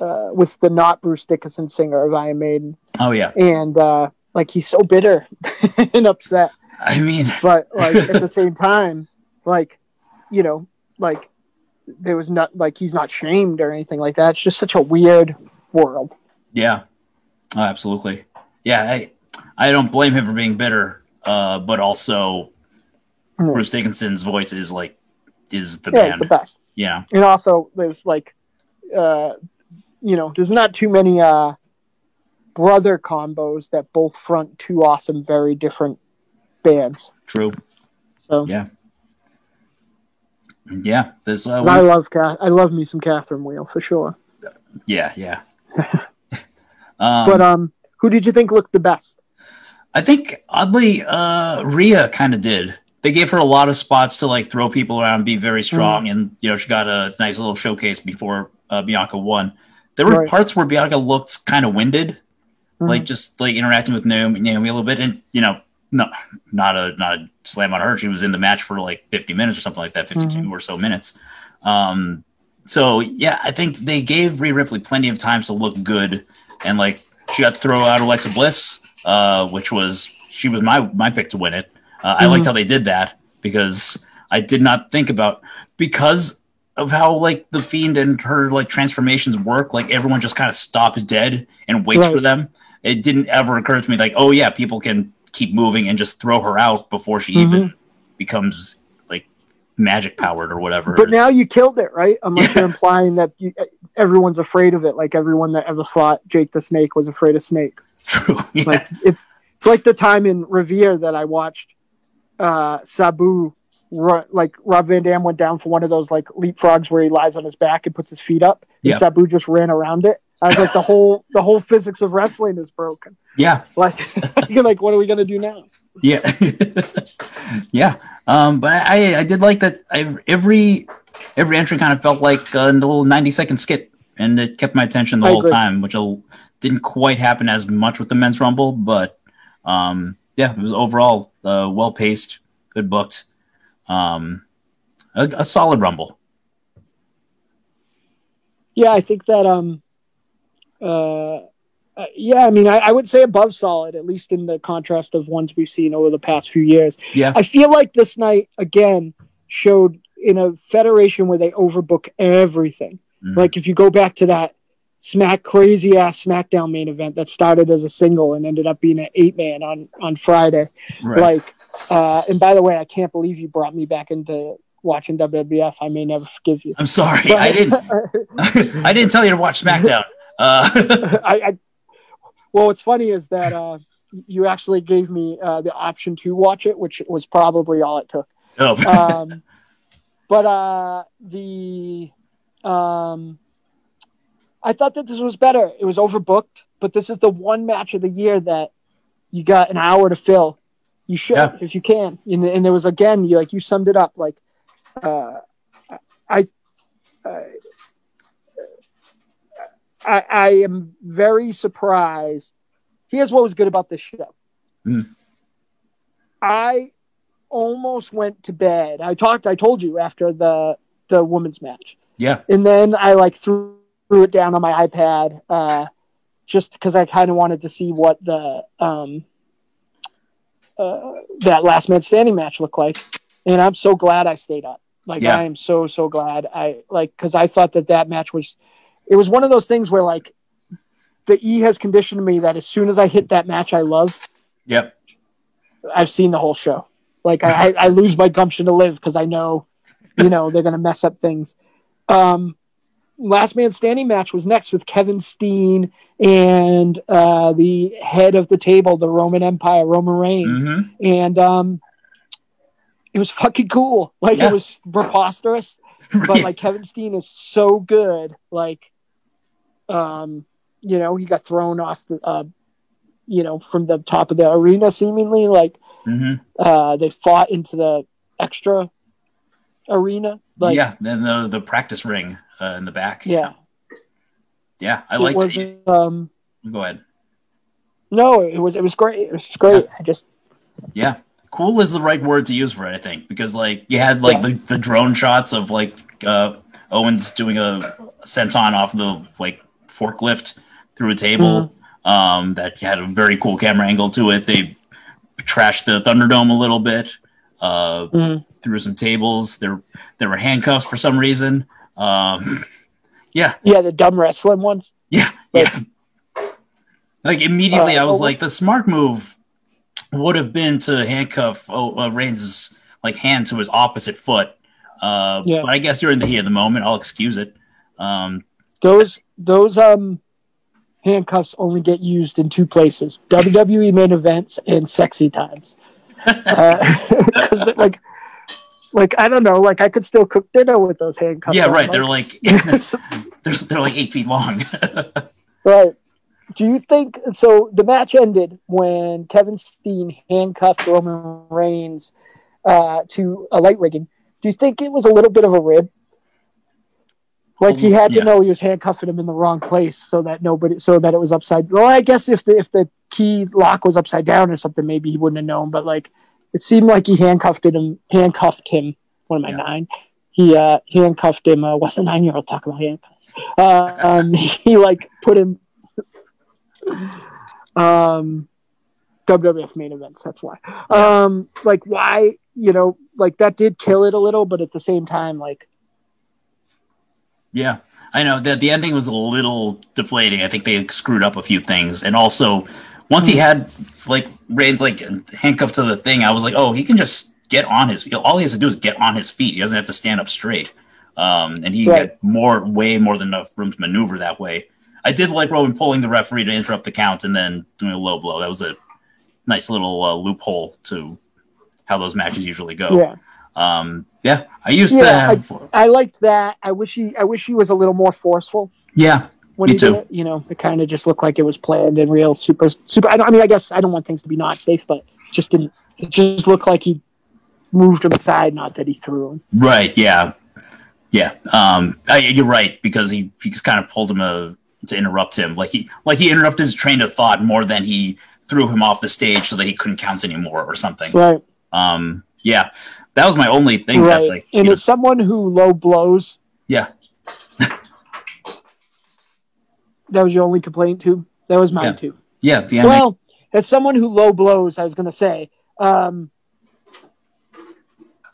uh, with the not Bruce Dickinson singer of Iron Maiden. Oh yeah, and uh, like he's so bitter and upset. I mean, but like at the same time, like you know, like there was not like he's not shamed or anything like that. It's just such a weird world. Yeah, oh, absolutely. Yeah. I, I don't blame him for being bitter, uh, but also mm. Bruce Dickinson's voice is like is the yeah, man. It's the best. Yeah, and also there's like, uh, you know, there's not too many uh, brother combos that both front two awesome, very different bands. True. So yeah, yeah. This uh, we... I love Ka- I love me some Catherine Wheel for sure. Yeah, yeah. um, but um, who did you think looked the best? I think, oddly, uh, Rhea kind of did. They gave her a lot of spots to, like, throw people around and be very strong. Mm-hmm. And, you know, she got a nice little showcase before uh, Bianca won. There were right. parts where Bianca looked kind of winded, mm-hmm. like, just, like, interacting with Naomi, Naomi a little bit. And, you know, no, not a not a slam on her. She was in the match for, like, fifty minutes or something like that, fifty-two mm-hmm. or so minutes. Um, so, yeah, I think they gave Rhea Ripley plenty of times to look good. And, like, she got to throw out Alexa Bliss. Uh, which was she was my, my pick to win it. Uh, mm-hmm. I liked how they did that because I did not think about because of how like the Fiend and her like transformations work. Like everyone just kind of stops dead and waits right. for them. It didn't ever occur to me like, oh yeah, people can keep moving and just throw her out before she mm-hmm. even becomes like magic powered or whatever. But now you killed it, right? Unless yeah. you're implying that you, everyone's afraid of it. Like everyone that ever fought Jake the Snake was afraid of snakes. True. Yeah. Like it's it's like the time in Revere that I watched uh, Sabu run, like Rob Van Dam went down for one of those like leapfrogs where he lies on his back and puts his feet up. And yeah. Sabu just ran around it. I was like, the whole the whole physics of wrestling is broken. Yeah. Like you're like, what are we gonna do now? Yeah. yeah. Um, but I I did like that. I, every every entry kind of felt like a little ninety second skit, and it kept my attention the I whole agree. time, which I'll. Didn't quite happen as much with the men's rumble, but um, yeah, it was overall uh, well paced, good booked, um, a, a solid rumble. Yeah, I think that. Um, uh, uh, yeah, I mean, I, I would say above solid, at least in the contrast of ones we've seen over the past few years. Yeah, I feel like this night again showed in a federation where they overbook everything. Mm-hmm. Like if you go back to that. Smack crazy ass SmackDown main event that started as a single and ended up being an eight man on, on Friday. Right. Like, uh, and by the way, I can't believe you brought me back into watching W W F. I may never forgive you. I'm sorry. But, I didn't, I didn't tell you to watch SmackDown. Uh, I, I, well, what's funny is that, uh, you actually gave me, uh, the option to watch it, which was probably all it took. Oh. um, but, uh, the, um, I thought that this was better. It was overbooked, but this is the one match of the year that you got an hour to fill. You should, yeah. if you can. And, and there was, again, you like you summed it up. Like, uh, I, I, I, I am very surprised. Here's what was good about this show. Mm. I almost went to bed. I talked, I told you after the, the women's match. Yeah. And then I like threw, threw it down on my iPad, uh, just because I kind of wanted to see what the, um, uh, that last man standing match looked like. And I'm so glad I stayed up. Like, yeah. I am so, so glad I like, cause I thought that that match was, it was one of those things where like the E has conditioned me that as soon as I hit that match I love, yep, I've seen the whole show. Like I, I lose my gumption to live. Cause I know, you know, they're going to mess up things. Um, Last Man Standing match was next with Kevin Steen and uh, the head of the table, the Roman Empire, Roman Reigns. Mm-hmm. And um, it was fucking cool. Like, yeah. It was preposterous. But, like, Kevin Steen is so good. Like, um, you know, he got thrown off, the, uh, you know, from the top of the arena, seemingly. Like, mm-hmm. uh, they fought into the extra arena. Like, yeah, then the, the practice ring. Uh, in the back. Yeah. Yeah. I like it. Was, um, Go ahead. No, it was, it was great. It was great. Yeah. I just, yeah. Cool is the right word to use for it, I think, because like you had like yeah. the, the drone shots of like, uh, Owens doing a senton off the like forklift through a table. Mm-hmm. Um, that had a very cool camera angle to it. They trashed the Thunderdome a little bit, uh, mm-hmm. through some tables. There, there were handcuffs for some reason. Um, yeah. Yeah, the dumb wrestling ones. Yeah, like, yeah. Like, immediately uh, I was oh, like, the smart move would have been to handcuff oh, uh, Reigns' like, hand to his opposite foot. Uh, yeah. But I guess you're in the heat of the moment. I'll excuse it. Um, those those um, handcuffs only get used in two places, W W E main events and sexy times. Because, uh, like... Like, I don't know, like I could still cook dinner with those handcuffs. Yeah, right. On. They're like they're, they're like eight feet long. Right. Do you think so? The match ended when Kevin Steen handcuffed Roman Reigns uh, to a light rigging. Do you think it was a little bit of a rib? Like he had to yeah. know he was handcuffing him in the wrong place, so that nobody, so that it was upside. Well, I guess if the if the key lock was upside down or something, maybe he wouldn't have known. But like. It seemed like he handcuffed him. Handcuffed him. What am I yeah. nine? He uh, handcuffed him. Uh, what's a nine-year-old talking about handcuffs? Uh, um, he like put him. um, W W F main events. That's why. Um, like why you know like that did kill it a little, but at the same time like. Yeah, I know that the ending was a little deflating. I think they screwed up a few things, and also. Once he had like Reigns like handcuffed to the thing, I was like, "Oh, he can just get on his. All he has to do is get on his feet. He doesn't have to stand up straight." Um, and he right. had more, way more than enough room to maneuver that way. I did like Roman pulling the referee to interrupt the count and then doing a low blow. That was a nice little uh, loophole to how those matches usually go. Yeah, um, yeah. I used yeah, to have. I, I liked that. I wish he. I wish he was a little more forceful. Yeah. When Me too. It, you know, it kind of just looked like it was planned and real super, super. I, don't, I mean, I guess I don't want things to be not safe, but just didn't. It just looked like he moved him aside, not that he threw him. Right. Yeah. Yeah. Um. I, you're right because he he just kind of pulled him a, to interrupt him, like he like he interrupted his train of thought more than he threw him off the stage so that he couldn't count anymore or something. Right. Um. Yeah. That was my only thing. Right. That, like, and as someone who low blows. Yeah. That was your only complaint, too? That was mine, yeah. too. Yeah. The well, as someone who low blows, I was going to say, um,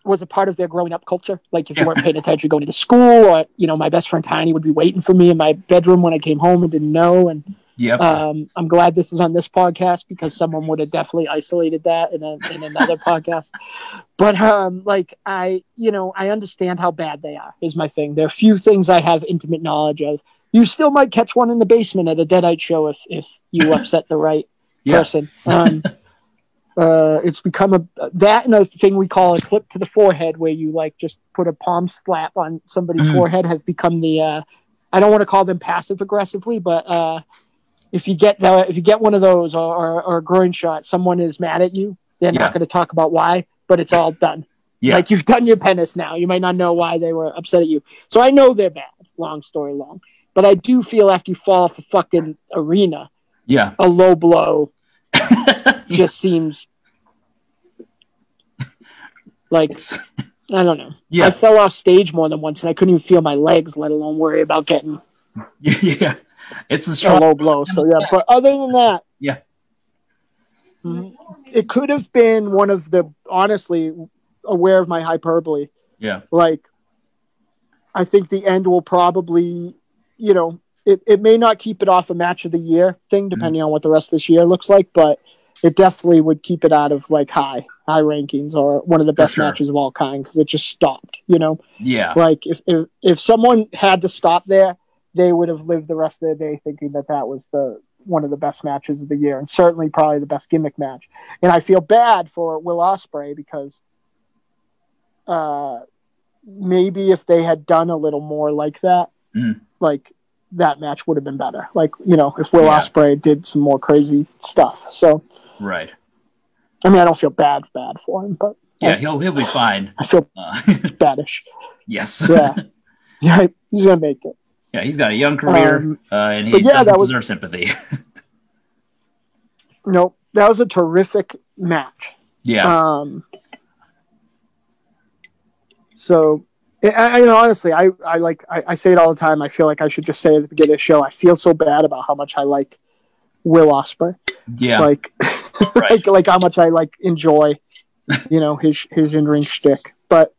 was a part of their growing-up culture. Like, if yeah. you weren't paying attention going to school, or, you know, my best friend Tiny would be waiting for me in my bedroom when I came home and didn't know. And yep. um, I'm glad this is on this podcast because someone would have definitely isolated that in, a, in another podcast. But, um, like, I, you know, I understand how bad they are is my thing. There are few things I have intimate knowledge of. You still might catch one in the basement at a Deadite show if, if you upset the right yeah. person. Um, uh, it's become a that and a thing we call a clip to the forehead, where you like just put a palm slap on somebody's mm. forehead. Has become the uh, I don't want to call them passive aggressively, but uh, if you get the, if you get one of those or, or, or a groin shot, someone is mad at you. They're yeah. not going to talk about why, but it's all done. Yeah. Like you've done your penance now. You might not know why they were upset at you. So I know they're bad. Long story long. But I do feel after you fall off a fucking arena, yeah, a low blow just seems Like, I don't know. Yeah. I fell off stage more than once, and I couldn't even feel my legs, let alone worry about getting yeah, it's a strong a low blow. So yeah, but other than that, yeah, it could have been one of the honestly aware of my hyperbole. Yeah, like I think the end will probably, you know, it, it may not keep it off a match of the year thing, depending mm-hmm. on what the rest of this year looks like, but it definitely would keep it out of like high, high rankings or one of the best sure. matches of all kind. Cause it just stopped, you know? Yeah. Like if, if, if someone had to stop there, they would have lived the rest of their day thinking that that was the, one of the best matches of the year and certainly probably the best gimmick match. And I feel bad for Will Ospreay because, uh, maybe if they had done a little more like that, mm. like that match would have been better. Like, you know, if Will yeah. Ospreay did some more crazy stuff. So, right. I mean, I don't feel bad, bad for him, but yeah, like, he'll he'll be fine. I feel uh, badish. Yes. Yeah. Yeah. He's gonna make it. Yeah, he's got a young career, um, uh, and he yeah, doesn't deserve was, sympathy. Nope, that was a terrific match. Yeah. Um. So, I, I you know, honestly, I, I like I, I say it all the time. I feel like I should just say at the beginning of the show, I feel so bad about how much I like Will Ospreay. Yeah. Like, right. like, like how much I like enjoy, you know, his, his in-ring shtick. But,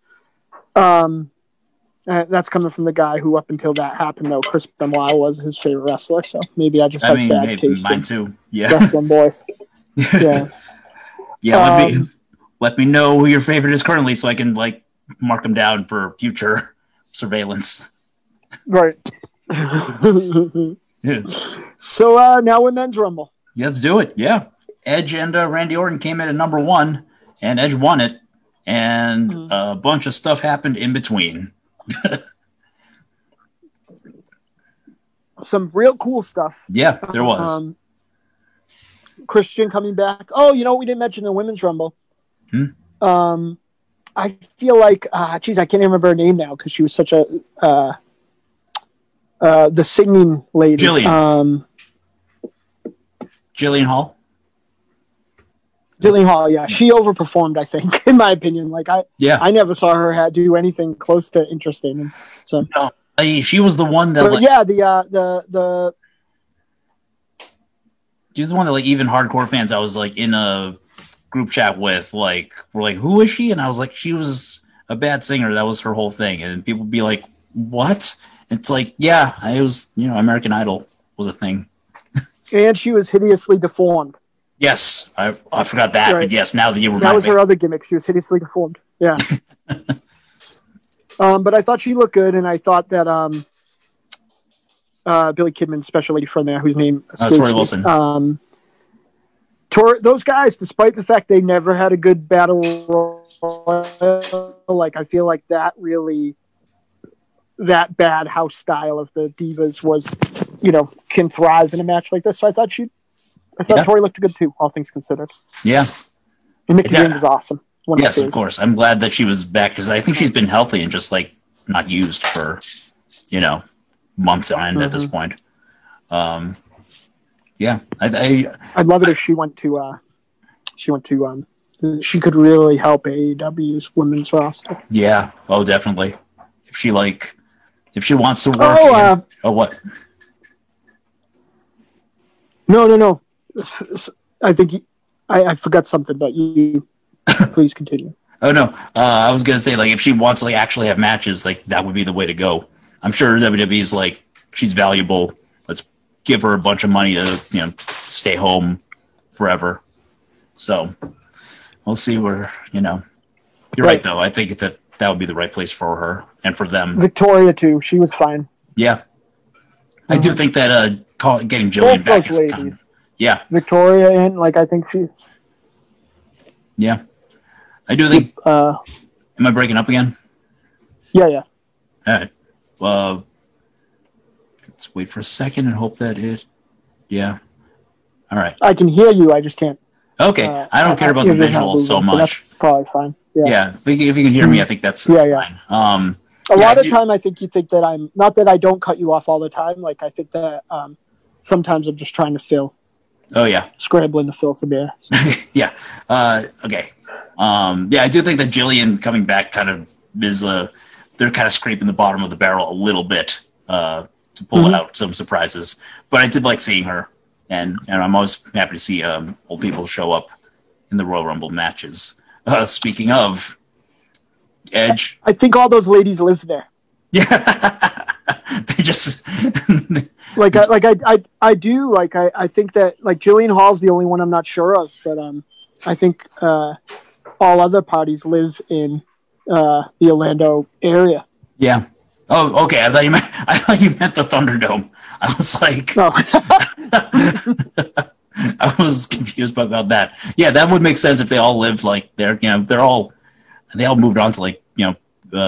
um, uh, that's coming from the guy who up until that happened though, Chris Benoit was his favorite wrestler. So maybe I just I have mean, bad taste. Mine too. Yeah. Wrestling boys. Yeah. yeah. Um, let me, let me know who your favorite is currently so I can like mark them down for future surveillance. Right. Yeah. So uh, now we're men's rumble. Yeah, let's do it. Yeah, Edge and uh, Randy Orton came in at number one, and Edge won it, and mm-hmm. a bunch of stuff happened in between. Some real cool stuff. Yeah, there was. Um, Christian coming back. Oh, you know what we didn't mention the women's rumble. Hmm? Um, I feel like, uh, geez, I can't remember her name now because she was such a. Uh, Uh, the singing lady. Jillian. Um, Jillian Hall? Jillian Hall, yeah. She overperformed, I think, in my opinion. Like, I yeah. I never saw her do anything close to interesting. And so no, I, she was the one that... But, like, yeah, the, uh, the... the she's the one that, like, even hardcore fans I was, like, in a group chat with, like, were like, who is she? And I was like, she was a bad singer. That was her whole thing. And people would be like, what? It's like, yeah, I was, you know, American Idol was a thing. And she was hideously deformed. Yes, I I forgot that, right. But yes, now that you remind me. That was her other gimmick. She was hideously deformed. Yeah. um, but I thought she looked good, and I thought that um, uh, Billy Kidman's special lady friend there, whose name is uh, Tori me, Wilson. Um, Tor- those guys, despite the fact they never had a good battle royal, like I feel like that really. That bad house style of the divas was, you know, can thrive in a match like this. So I thought she, I thought yeah. Tori looked good too, all things considered. Yeah, and Mickie James is awesome. One yes, of, of course. I'm glad that she was back because I think she's been healthy and just like not used for, you know, months on end mm-hmm. at this point. Um, yeah, I, I I'd love it I, if she went to, uh, she went to, um, she could really help A E W's women's roster. Yeah. Oh, definitely. If she like. If she wants to work, oh, uh, in, oh what? No, no, no. I think you, I, I forgot something, but you please continue. Oh no, uh, I was gonna say like if she wants to like actually have matches, like that would be the way to go. I'm sure W W E's like she's valuable. Let's give her a bunch of money to you know stay home forever. So we'll see where you know. You're right, right though. I think that. That would be the right place for her and for them. Victoria too. She was fine. Yeah. I um, do think that uh, call, getting Jillian back is kind of, yeah. Victoria in, like, I think she... Yeah. I do think... Uh, am I breaking up again? Yeah, yeah. All right. Uh, let's wait for a second and hope that it... Yeah. All right. I can hear you. I just can't... Okay. Uh, I don't care about the visual so much. That's probably fine. Yeah. yeah, if you can hear me, I think that's yeah, yeah. fine. Um, a yeah, lot of you, time, I think you think that I'm... Not that I don't cut you off all the time. Like, I think that um, sometimes I'm just trying to fill. Oh, yeah. Scrambling to fill some air. So. yeah. Uh, okay. Um, yeah, I do think that Jillian coming back kind of is uh, they're kind of scraping the bottom of the barrel a little bit uh, to pull mm-hmm. out some surprises. But I did like seeing her, and and I'm always happy to see um, old people show up in the Royal Rumble matches. Uh, speaking of Edge, I think all those ladies live there. Yeah, they just like I, like I, I I do like I I think that like Jillian Hall's the only one I'm not sure of, but um I think uh, all other parties live in uh, the Orlando area. Yeah. Oh, okay. I thought you meant I thought you meant the Thunderdome. I was like, oh. I was confused about that. Yeah, that would make sense if they all lived like they're, you know, they're all, they all moved on to like, you know,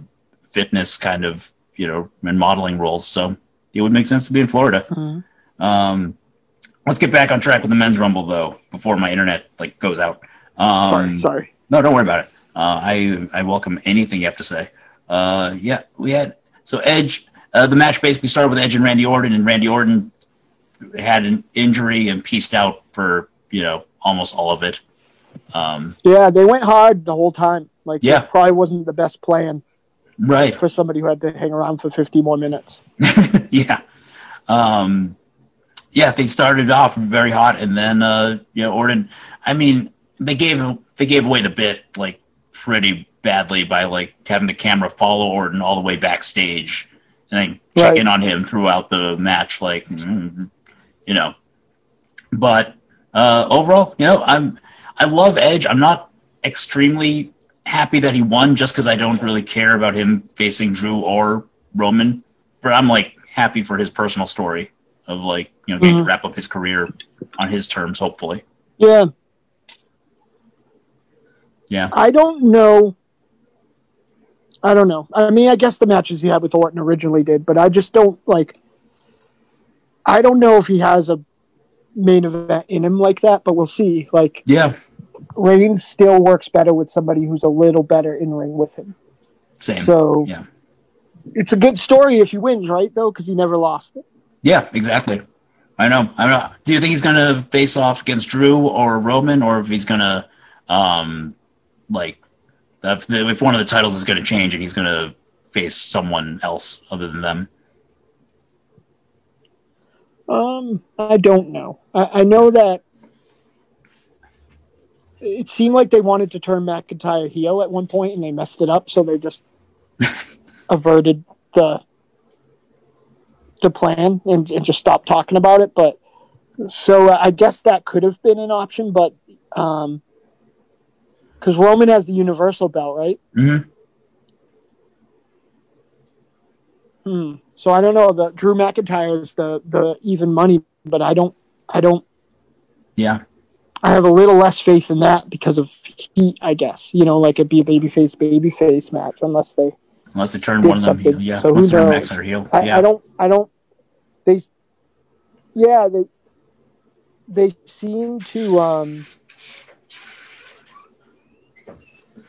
uh, fitness kind of, you know, and modeling roles. So it would make sense to be in Florida. Mm-hmm. Um, let's get back on track with the men's rumble though, before my internet like goes out. Um, sorry, sorry. No, don't worry about it. Uh, I, I welcome anything you have to say. Uh, yeah, we had, so Edge, uh, the match basically started with Edge and Randy Orton, and Randy Orton had an injury and pieced out for, you know, almost all of it. Um, yeah, they went hard the whole time. Like, yeah, that probably wasn't the best plan, right, for somebody who had to hang around for fifty more minutes. Yeah, um, yeah, they started off very hot, and then uh, you know, Orton. I mean, they gave they gave away the bit like pretty badly by like having the camera follow Orton all the way backstage and then check right. in on him throughout the match, like. Mm-hmm. You know, but uh, overall, you know, I'm I love Edge. I'm not extremely happy that he won, just because I don't really care about him facing Drew or Roman. But I'm like happy for his personal story of like, you know, getting mm-hmm. to wrap up his career on his terms, hopefully. Yeah. Yeah. I don't know. I don't know. I mean, I guess the matches he had with Orton originally did, but I just don't like. I don't know if he has a main event in him like that, but we'll see. Like, yeah, Reigns still works better with somebody who's a little better in ring with him. Same. So, yeah, it's a good story if he wins, right? Though, because he never lost it. Yeah, exactly. I know. I know. Do you think he's going to face off against Drew or Roman, or if he's going to, um, like, if, the, if one of the titles is going to change and he's going to face someone else other than them? Um, I don't know. I, I know that it seemed like they wanted to turn McIntyre heel at one point, and they messed it up, so they just averted the the plan and, and just stopped talking about it. But so uh, I guess that could have been an option, but um, because Roman has the Universal Belt, right? Mm-hmm. Hmm. So I don't know. The Drew McIntyre is the, the even money, but I don't, I don't. Yeah, I have a little less faith in that because of heat, I guess. You know, like it'd be a babyface babyface match unless they unless they turn one of them heel. Yeah, so unless who knows? Turn heel. I, yeah. I don't. I don't. They. Yeah, they. They seem to um,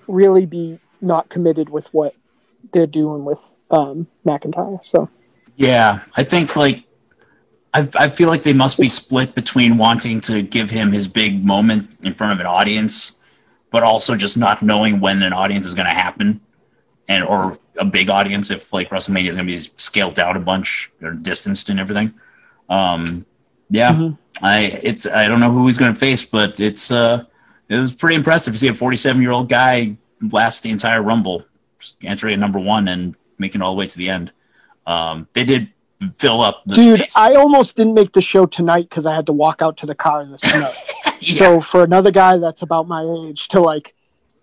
really be not committed with what they're doing with um, McIntyre. So. Yeah, I think like I I feel like they must be split between wanting to give him his big moment in front of an audience, but also just not knowing when an audience is going to happen, and or a big audience if like WrestleMania is going to be scaled down a bunch or distanced and everything. Um, yeah, mm-hmm. I it's I don't know who he's going to face, but it's uh it was pretty impressive to see a forty-seven year old guy last the entire Rumble, entering at number one and making it all the way to the end. Um, they did fill up the Dude, space. I almost didn't make the show tonight because I had to walk out to the car in the snow. Yeah. So for another guy that's about my age to like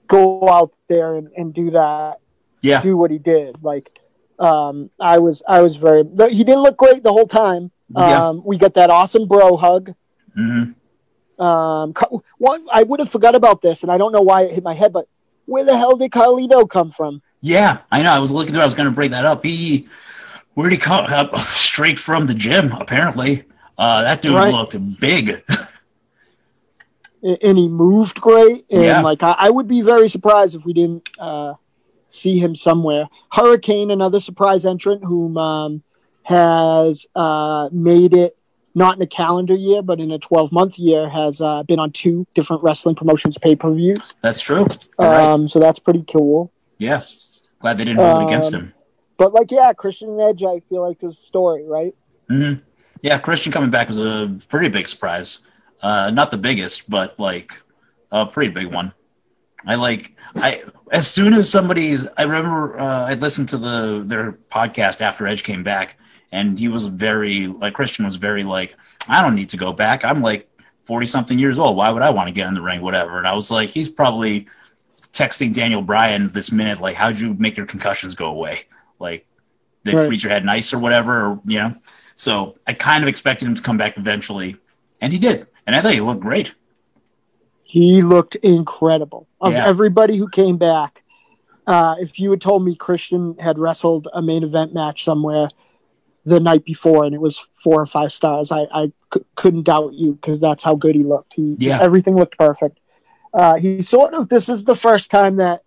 go out there and, and do that, yeah, do what he did. Like um, I was, I was very. He didn't look great the whole time. Um, yeah. We got that awesome bro hug. Mm-hmm. Um, one, I would have forgot about this, and I don't know why it hit my head, but where the hell did Carlito come from? Yeah, I know. I was looking through. I was going to bring that up. He. Where did he come up? Straight from the gym, apparently. Uh, that dude right. looked big. And he moved great. And, yeah. like, I, I would be very surprised if we didn't uh, see him somewhere. Hurricane, another surprise entrant, whom um, has uh, made it not in a calendar year, but in a twelve-month year, has uh, been on two different wrestling promotions pay-per-views. That's true. Um, right. So that's pretty cool. Yeah. Glad they didn't move um, against him. But, like, yeah, Christian and Edge, I feel like there's a story, right? Mm-hmm. Yeah, Christian coming back was a pretty big surprise. Uh, not the biggest, but, like, a pretty big one. I, like, I as soon as somebody's, I remember uh, I listened to the their podcast after Edge came back, and he was very, like, Christian was very, like, I don't need to go back. I'm, like, forty-something years old. Why would I want to get in the ring, whatever? And I was like, he's probably texting Daniel Bryan this minute, like, how'd you make your concussions go away? Like, they right. freeze your head in ice or whatever, or, you know? So I kind of expected him to come back eventually, and he did. And I thought he looked great. He looked incredible. Of yeah. everybody who came back, uh, if you had told me Christian had wrestled a main event match somewhere the night before and it was four or five stars, I, I c- couldn't doubt you, because that's how good he looked. He yeah. Everything looked perfect. Uh, he sort of, this is the first time that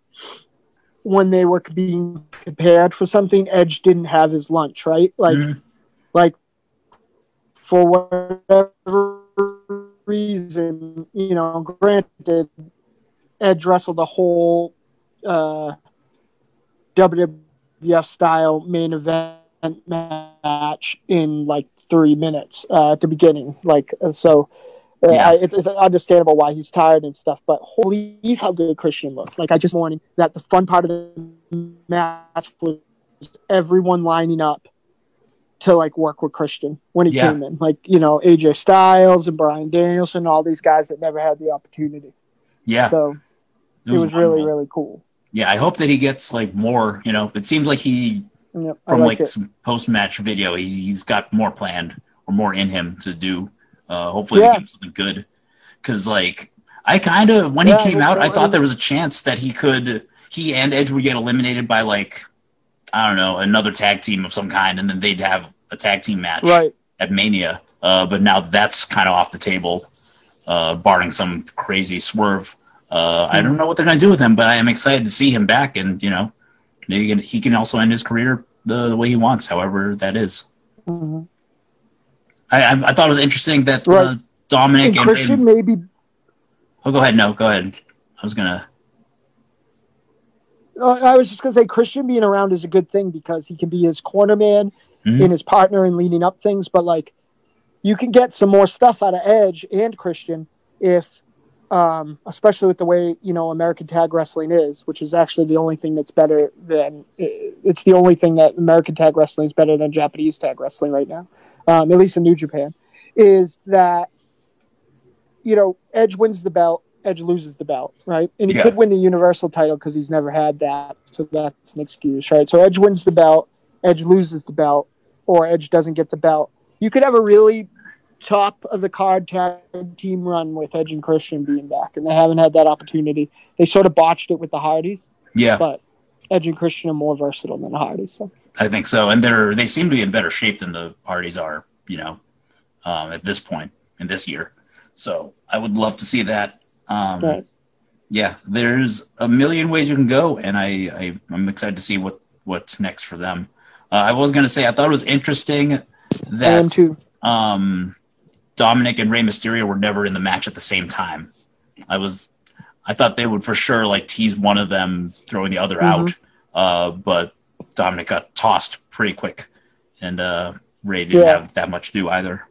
when they were being prepared for something, Edge didn't have his lunch, right? Like, mm-hmm. like for whatever reason, you know, granted, Edge wrestled the whole uh, W W F style main event match in like three minutes uh, at the beginning. Like, so uh, yeah. I, it's, it's understandable why he's tired and stuff, but holy how good Christian looked. Like, I just warned that the fun part of the match was everyone lining up to like work with Christian when he yeah. came in, like, you know, A J Styles and Bryan Danielson, all these guys that never had the opportunity. Yeah. So it was, it was really, really cool. Yeah. I hope that he gets like more, you know, it seems like he, Yep, from like, like some post-match video, he, he's got more planned or more in him to do. Uh, hopefully yeah. they give him something good. Because like, I kind of, when yeah, he came out, really... I thought there was a chance that he could, he and Edge would get eliminated by like, I don't know, another tag team of some kind, and then they'd have a tag team match right. at Mania. Uh, but now that's kind of off the table, uh, barring some crazy swerve. Uh, mm-hmm. I don't know what they're going to do with him, but I am excited to see him back and, you know, maybe he can, he can also end his career the, the way he wants, however that is. Mm-hmm. I, I I thought it was interesting that right. uh, Dominic and, and Christian and, maybe. Oh, go ahead. No, go ahead. I was gonna. Uh, I was just gonna say Christian being around is a good thing, because he can be his corner man mm-hmm. and his partner in leading up things. But like, you can get some more stuff out of Edge and Christian if. Um, especially with the way, you know, American Tag Wrestling is, which is actually the only thing that's better than, it's the only thing that American Tag Wrestling is better than Japanese Tag Wrestling right now, um, at least in New Japan, is that, you know, Edge wins the belt, Edge loses the belt, right? And he yeah. could win the Universal title because he's never had that, so that's an excuse, right? So Edge wins the belt, Edge loses the belt, or Edge doesn't get the belt. You could have a really top of the card tag team run with Edge and Christian being back, and they haven't had that opportunity. They sort of botched it with the Hardys, yeah. But Edge and Christian are more versatile than the Hardys, so I think so. And they're they seem to be in better shape than the Hardys are, you know, um, at this point in this year. So I would love to see that. Um, right. Yeah, there's a million ways you can go, and I, I I'm excited to see what what's next for them. Uh, I was gonna say I thought it was interesting that I am too. Um, Dominic and Rey Mysterio were never in the match at the same time. I was, I thought they would for sure like tease one of them, throwing the other mm-hmm. out. Uh, but Dominic got tossed pretty quick, and uh, Rey didn't yeah. have that much to do either.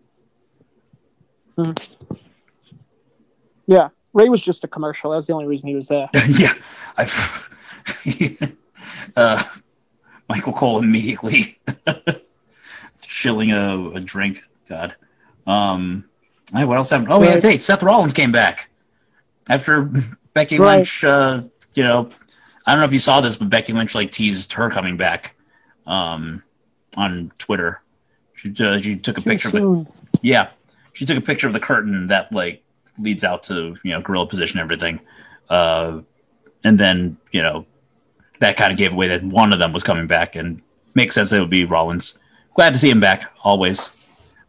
Mm-hmm. Yeah, Rey was just a commercial. That was the only reason he was there. yeah, I. uh, Michael Cole immediately shilling a, a drink. God. Um, right, what else happened? Oh, right. yeah, hey, Seth Rollins came back after Becky right. Lynch. Uh, you know, I don't know if you saw this, but Becky Lynch like teased her coming back um, on Twitter. She uh, she took a she picture. Soon. Of the, yeah, she took a picture of the curtain that like leads out to, you know, gorilla position and everything, uh, and then, you know, that kind of gave away that one of them was coming back, and makes sense that it would be Rollins. Glad to see him back always.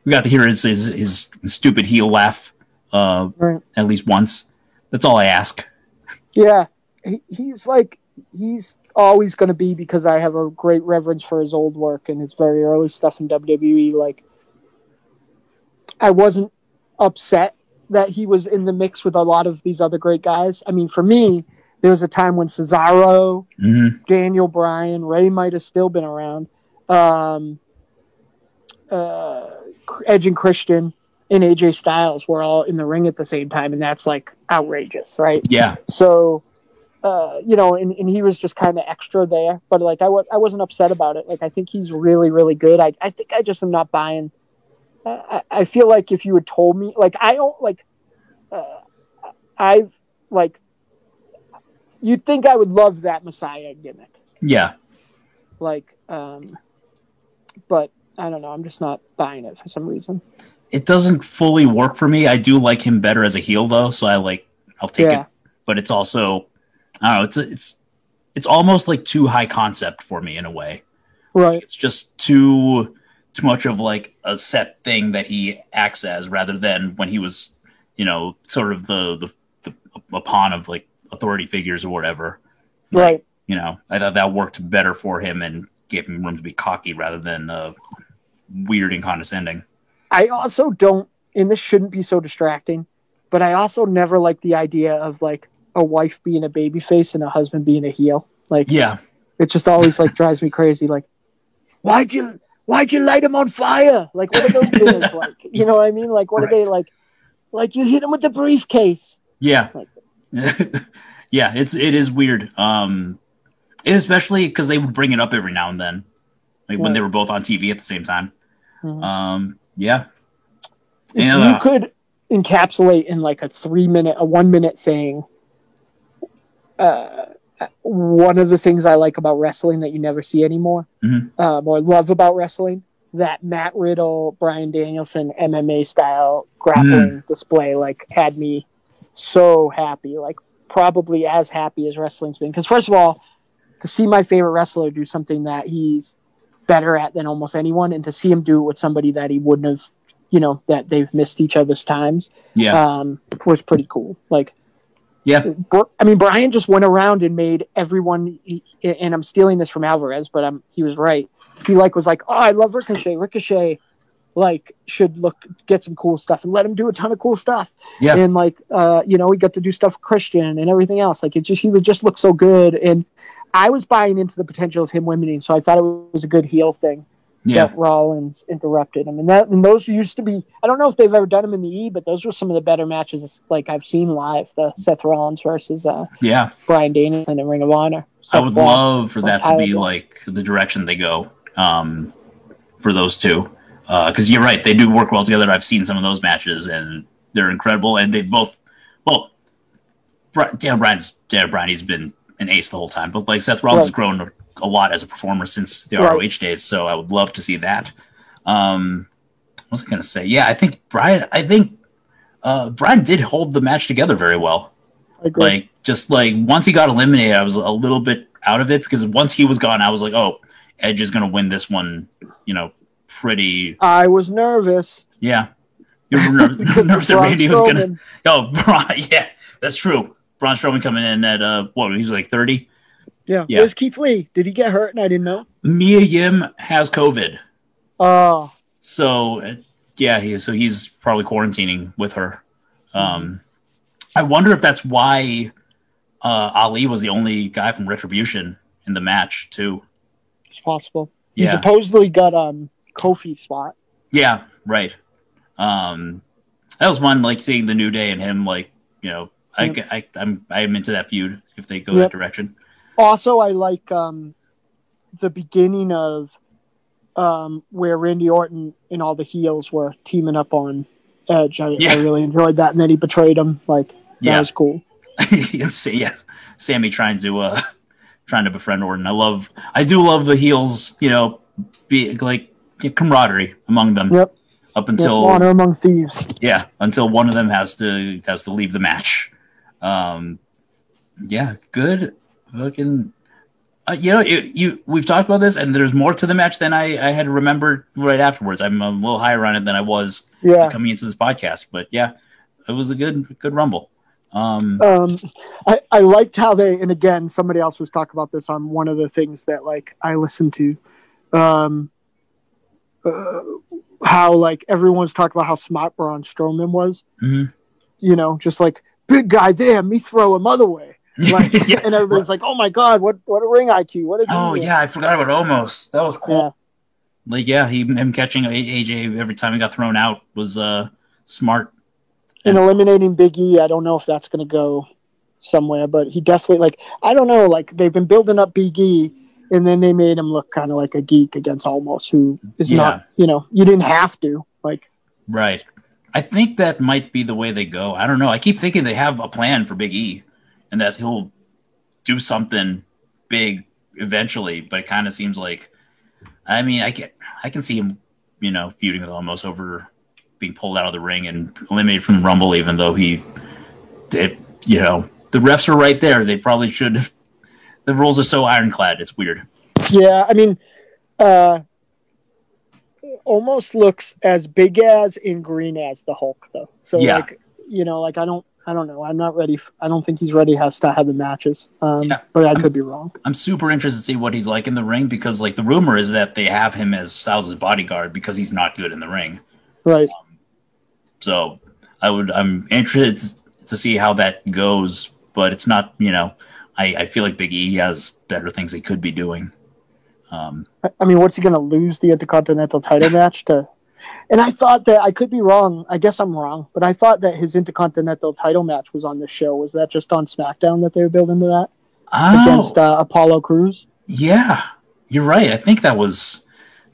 We got to hear his his, his stupid heel laugh uh, right. at least once. That's all I ask. Yeah, he, he's like he's always going to be, because I have a great reverence for his old work and his very early stuff in W W E. Like, I wasn't upset that he was in the mix with a lot of these other great guys. I mean, for me, there was a time when Cesaro, mm-hmm. Daniel Bryan, Ray might have still been around. Um, uh, Edge and Christian and A J Styles were all in the ring at the same time, and that's like outrageous, right? Yeah. So, uh, you know, and, and he was just kind of extra there, but like I, w- I wasn't upset about it. Like I think he's really, really good. I, I think I just am not buying. I, I feel like if you had told me, like I don't like, uh, I've like. You'd think I would love that Messiah gimmick. Yeah. Like, um, but I don't know. I'm just not buying it for some reason. It doesn't fully work for me. I do like him better as a heel, though. So I like, I'll take yeah. it. But it's also, I don't know. It's a, it's it's almost like too high concept for me in a way. Right. It's just too too much of like a set thing that he acts as, rather than when he was, you know, sort of the the, the a pawn of like authority figures or whatever. Like, right. You know, I thought that worked better for him and gave him room to be cocky rather than uh, weird and condescending. I also don't, and this shouldn't be so distracting, but I also never like the idea of like a wife being a babyface and a husband being a heel. Like, yeah, it just always like drives me crazy. Like, why'd you, why'd you light him on fire? Like, what are those guys like? You know what I mean? Like, what right. are they like? Like, you hit him with the briefcase. Yeah. Like, yeah, it's it is weird, um, especially because they would bring it up every now and then, like yeah. when they were both on T V at the same time. Mm-hmm. Um, yeah, if and, you uh, could encapsulate in like a three minute, a one minute thing. Uh, one of the things I like about wrestling that you never see anymore, mm-hmm. um, or love about wrestling, that Matt Riddle, Bryan Danielson, M M A style grappling mm. display, like had me so happy, like probably as happy as wrestling's been. Because first of all, to see my favorite wrestler do something that he's better at than almost anyone, and to see him do it with somebody that he wouldn't have, you know, that they've missed each other's times, yeah, um, was pretty cool. Like, yeah, I mean, Bryan just went around and made everyone. He, and I'm stealing this from Alvarez, but I'm he was right. He like was like, oh, I love Ricochet. Ricochet. Like, should look, get some cool stuff and let him do a ton of cool stuff. Yeah. And like, uh, you know, he got to do stuff with Christian and everything else. Like, it just, he would just look so good. And I was buying into the potential of him winning. So I thought it was a good heel thing yeah. that Rollins interrupted him. And that, and those used to be, I don't know if they've ever done them in the E, but those were some of the better matches like I've seen live, the Seth Rollins versus uh, yeah. Bryan Danielson and Ring of Honor. Seth I would Brown, love for that to be Highland. Like the direction they go um, for those two. Because uh, you're right, they do work well together. I've seen some of those matches, and they're incredible. And they both, well, Dan Bryan's Dan Bryan, he's been an ace the whole time. But like Seth Rollins right. has grown a lot as a performer since the right. R O H days, so I would love to see that. Um, what was I going to say? Yeah, I think Bryan. I think uh, Bryan did hold the match together very well. I agree. Like just like once he got eliminated, I was a little bit out of it because once he was gone, I was like, oh, Edge is going to win this one. You know. Pretty. I was nervous. Yeah, you were nervous, nervous that Randy was gonna. Oh, Braun, yeah, that's true. Braun Strowman coming in at uh, what? He was like thirty. Yeah. yeah. Where's Keith Lee? Did he get hurt? And I didn't know. Mia Yim has COVID. Oh. So yeah, he, so he's probably quarantining with her. Um, I wonder if that's why uh, Ali was the only guy from Retribution in the match too. It's possible. Yeah. He supposedly got um. Kofi's spot. Yeah, right. Um, that was fun, like seeing the New Day and him. Like, you know, yep. I, I, I'm, I'm into that feud if they go yep. that direction. Also, I like um, the beginning of um, where Randy Orton and all the heels were teaming up on Edge. I, yeah. I really enjoyed that, and then he betrayed him. Like, that yeah. was cool. yes, yes, Sammy trying to uh, trying to befriend Orton. I love, I do love the heels. You know, be like. Camaraderie among them. Yep. Up until yep, honor among thieves. Yeah, until one of them has to has to leave the match. Um, yeah, good fucking. Uh, you know, it, you we've talked about this, and there's more to the match than I, I had remembered right afterwards. I'm a little higher on it than I was yeah. coming into this podcast, but yeah, it was a good good rumble. Um, um, I I liked how they, and again, somebody else was talking about this on one of the things that like I listened to. Um. Uh, how like everyone's talking about how smart Braun Strowman was. Mm-hmm. You know, just like big guy there, me throw him other way. Like, yeah. And everybody's like, "Oh my god, what what a ring I Q! What a oh yeah, I forgot about Omos. That was cool. Yeah. Like yeah, he him catching A J every time he got thrown out was uh smart. And, and eliminating Big E, I don't know if that's going to go somewhere, but he definitely like I don't know like they've been building up Big E, and then they made him look kind of like a geek against Omos, who is yeah. not you know you didn't have to like right. I think that might be the way they go. I don't know. I keep thinking they have a plan for Big E. And that he'll do something big eventually, but it kind of seems like, I mean, I can I can see him, you know, feuding with Omos over being pulled out of the ring and eliminated from the Rumble, even though he, it, you know, the refs are right there. They probably should. The rules are so ironclad. It's weird. Yeah, I mean, uh, Omos looks as big as and green as the Hulk, though. So, yeah. like, you know, like I don't. I don't know. I'm not ready. F- I don't think he's ready to start having matches, um, yeah. but I I'm, could be wrong. I'm super interested to see what he's like in the ring because, like, the rumor is that they have him as Styles' bodyguard because he's not good in the ring. Right. Um, so I would. I'm interested to see how that goes, but it's not. You know, I, I feel like Big E has better things he could be doing. Um, I, I mean, what's he going to lose the Intercontinental title match to? And I thought that I could be wrong. I guess I'm wrong, but I thought that his Intercontinental title match was on this show. Was that just on SmackDown that they were building to that oh. against uh, Apollo Crews? Yeah, you're right. I think that was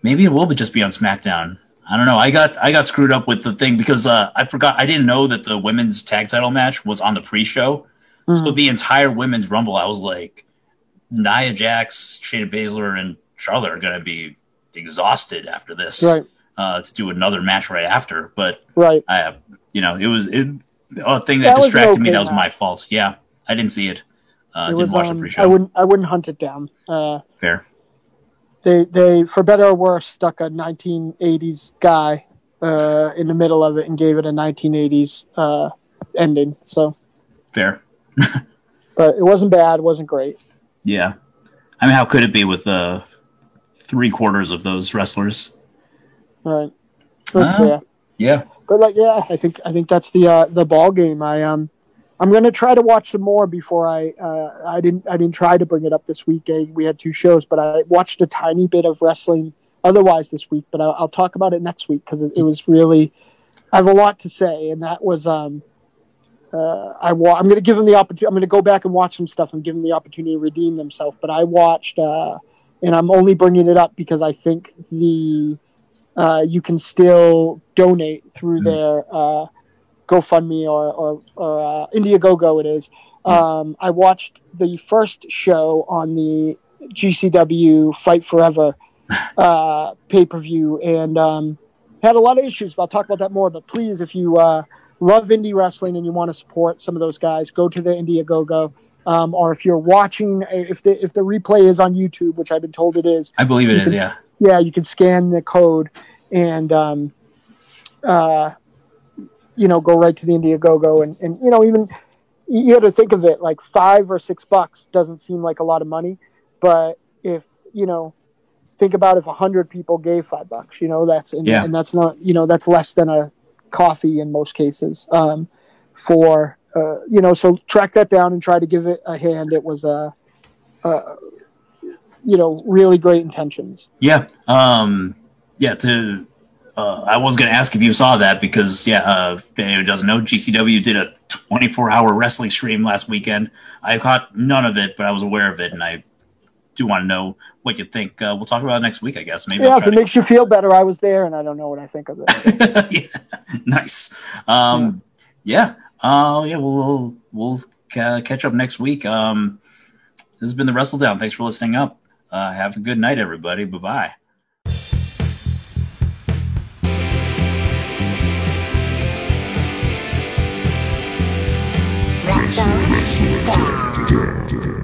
maybe it will be just be on SmackDown. I don't know. I got I got screwed up with the thing because uh, I forgot. I didn't know that the women's tag title match was on the pre-show. Mm. So the entire women's Rumble, I was like, Nia Jax, Shayna Baszler, and Charlotte are going to be exhausted after this. Right. Uh, to do another match right after, but right, I, you know, it was it, a thing that, that distracted okay me. That was my fault. Yeah, I didn't see it. Uh, it didn't was, watch um, the pre-show. I wouldn't. I wouldn't hunt it down. Uh, Fair. They, they, for better or worse, stuck a nineteen eighties guy uh, in the middle of it and gave it a nineteen eighties uh, ending. So fair, but it wasn't bad. It wasn't great. Yeah, I mean, how could it be with uh, three quarters of those wrestlers? Right. But, um, yeah. yeah. But like, yeah, I think I think that's the uh, the ball game. I um, I'm gonna try to watch some more before I uh, I didn't I didn't try to bring it up this week. We had two shows, but I watched a tiny bit of wrestling otherwise this week. But I'll, I'll talk about it next week because it, it was really I have a lot to say, and that was um, uh, I wa- I'm gonna give them the opportunity. I'm gonna go back and watch some stuff and give them the opportunity to redeem themselves. But I watched, uh, and I'm only bringing it up because I think the Uh, you can still donate through mm. their uh, GoFundMe or, or, or uh, Indiegogo it is. Um, mm. I watched the first show on the G C W Fight Forever uh, pay-per-view and um, had a lot of issues, but I'll talk about that more. But please, if you uh, love indie wrestling and you want to support some of those guys, go to the Indiegogo. Um, or if you're watching, if the, if the replay is on YouTube, which I've been told it is. I believe it is, yeah. Yeah, you can scan the code and, um, uh, you know, go right to the Indiegogo. And, and, you know, even you got to think of it like five or six bucks doesn't seem like a lot of money. But if, you know, think about if a hundred people gave five bucks, you know, that's and, yeah. and that's not, you know, that's less than a coffee in most cases um, for, uh, you know, so track that down and try to give it a hand. It was a uh, uh, you know, really great intentions. Yeah. Um, yeah. To, uh, I was going to ask if you saw that because, yeah, uh, if anyone doesn't know, G C W did a twenty-four hour wrestling stream last weekend. I caught none of it, but I was aware of it. And I do want to know what you think. Uh, we'll talk about it next week, I guess. Maybe yeah, if it to- makes you feel better. I was there and I don't know what I think of it. yeah. Nice. Um, yeah. Yeah. Uh, yeah. We'll, we'll ca- catch up next week. Um, this has been the Wrestle Down. Thanks for listening up. Uh, have a good night, everybody. Bye-bye. Wrestle Down.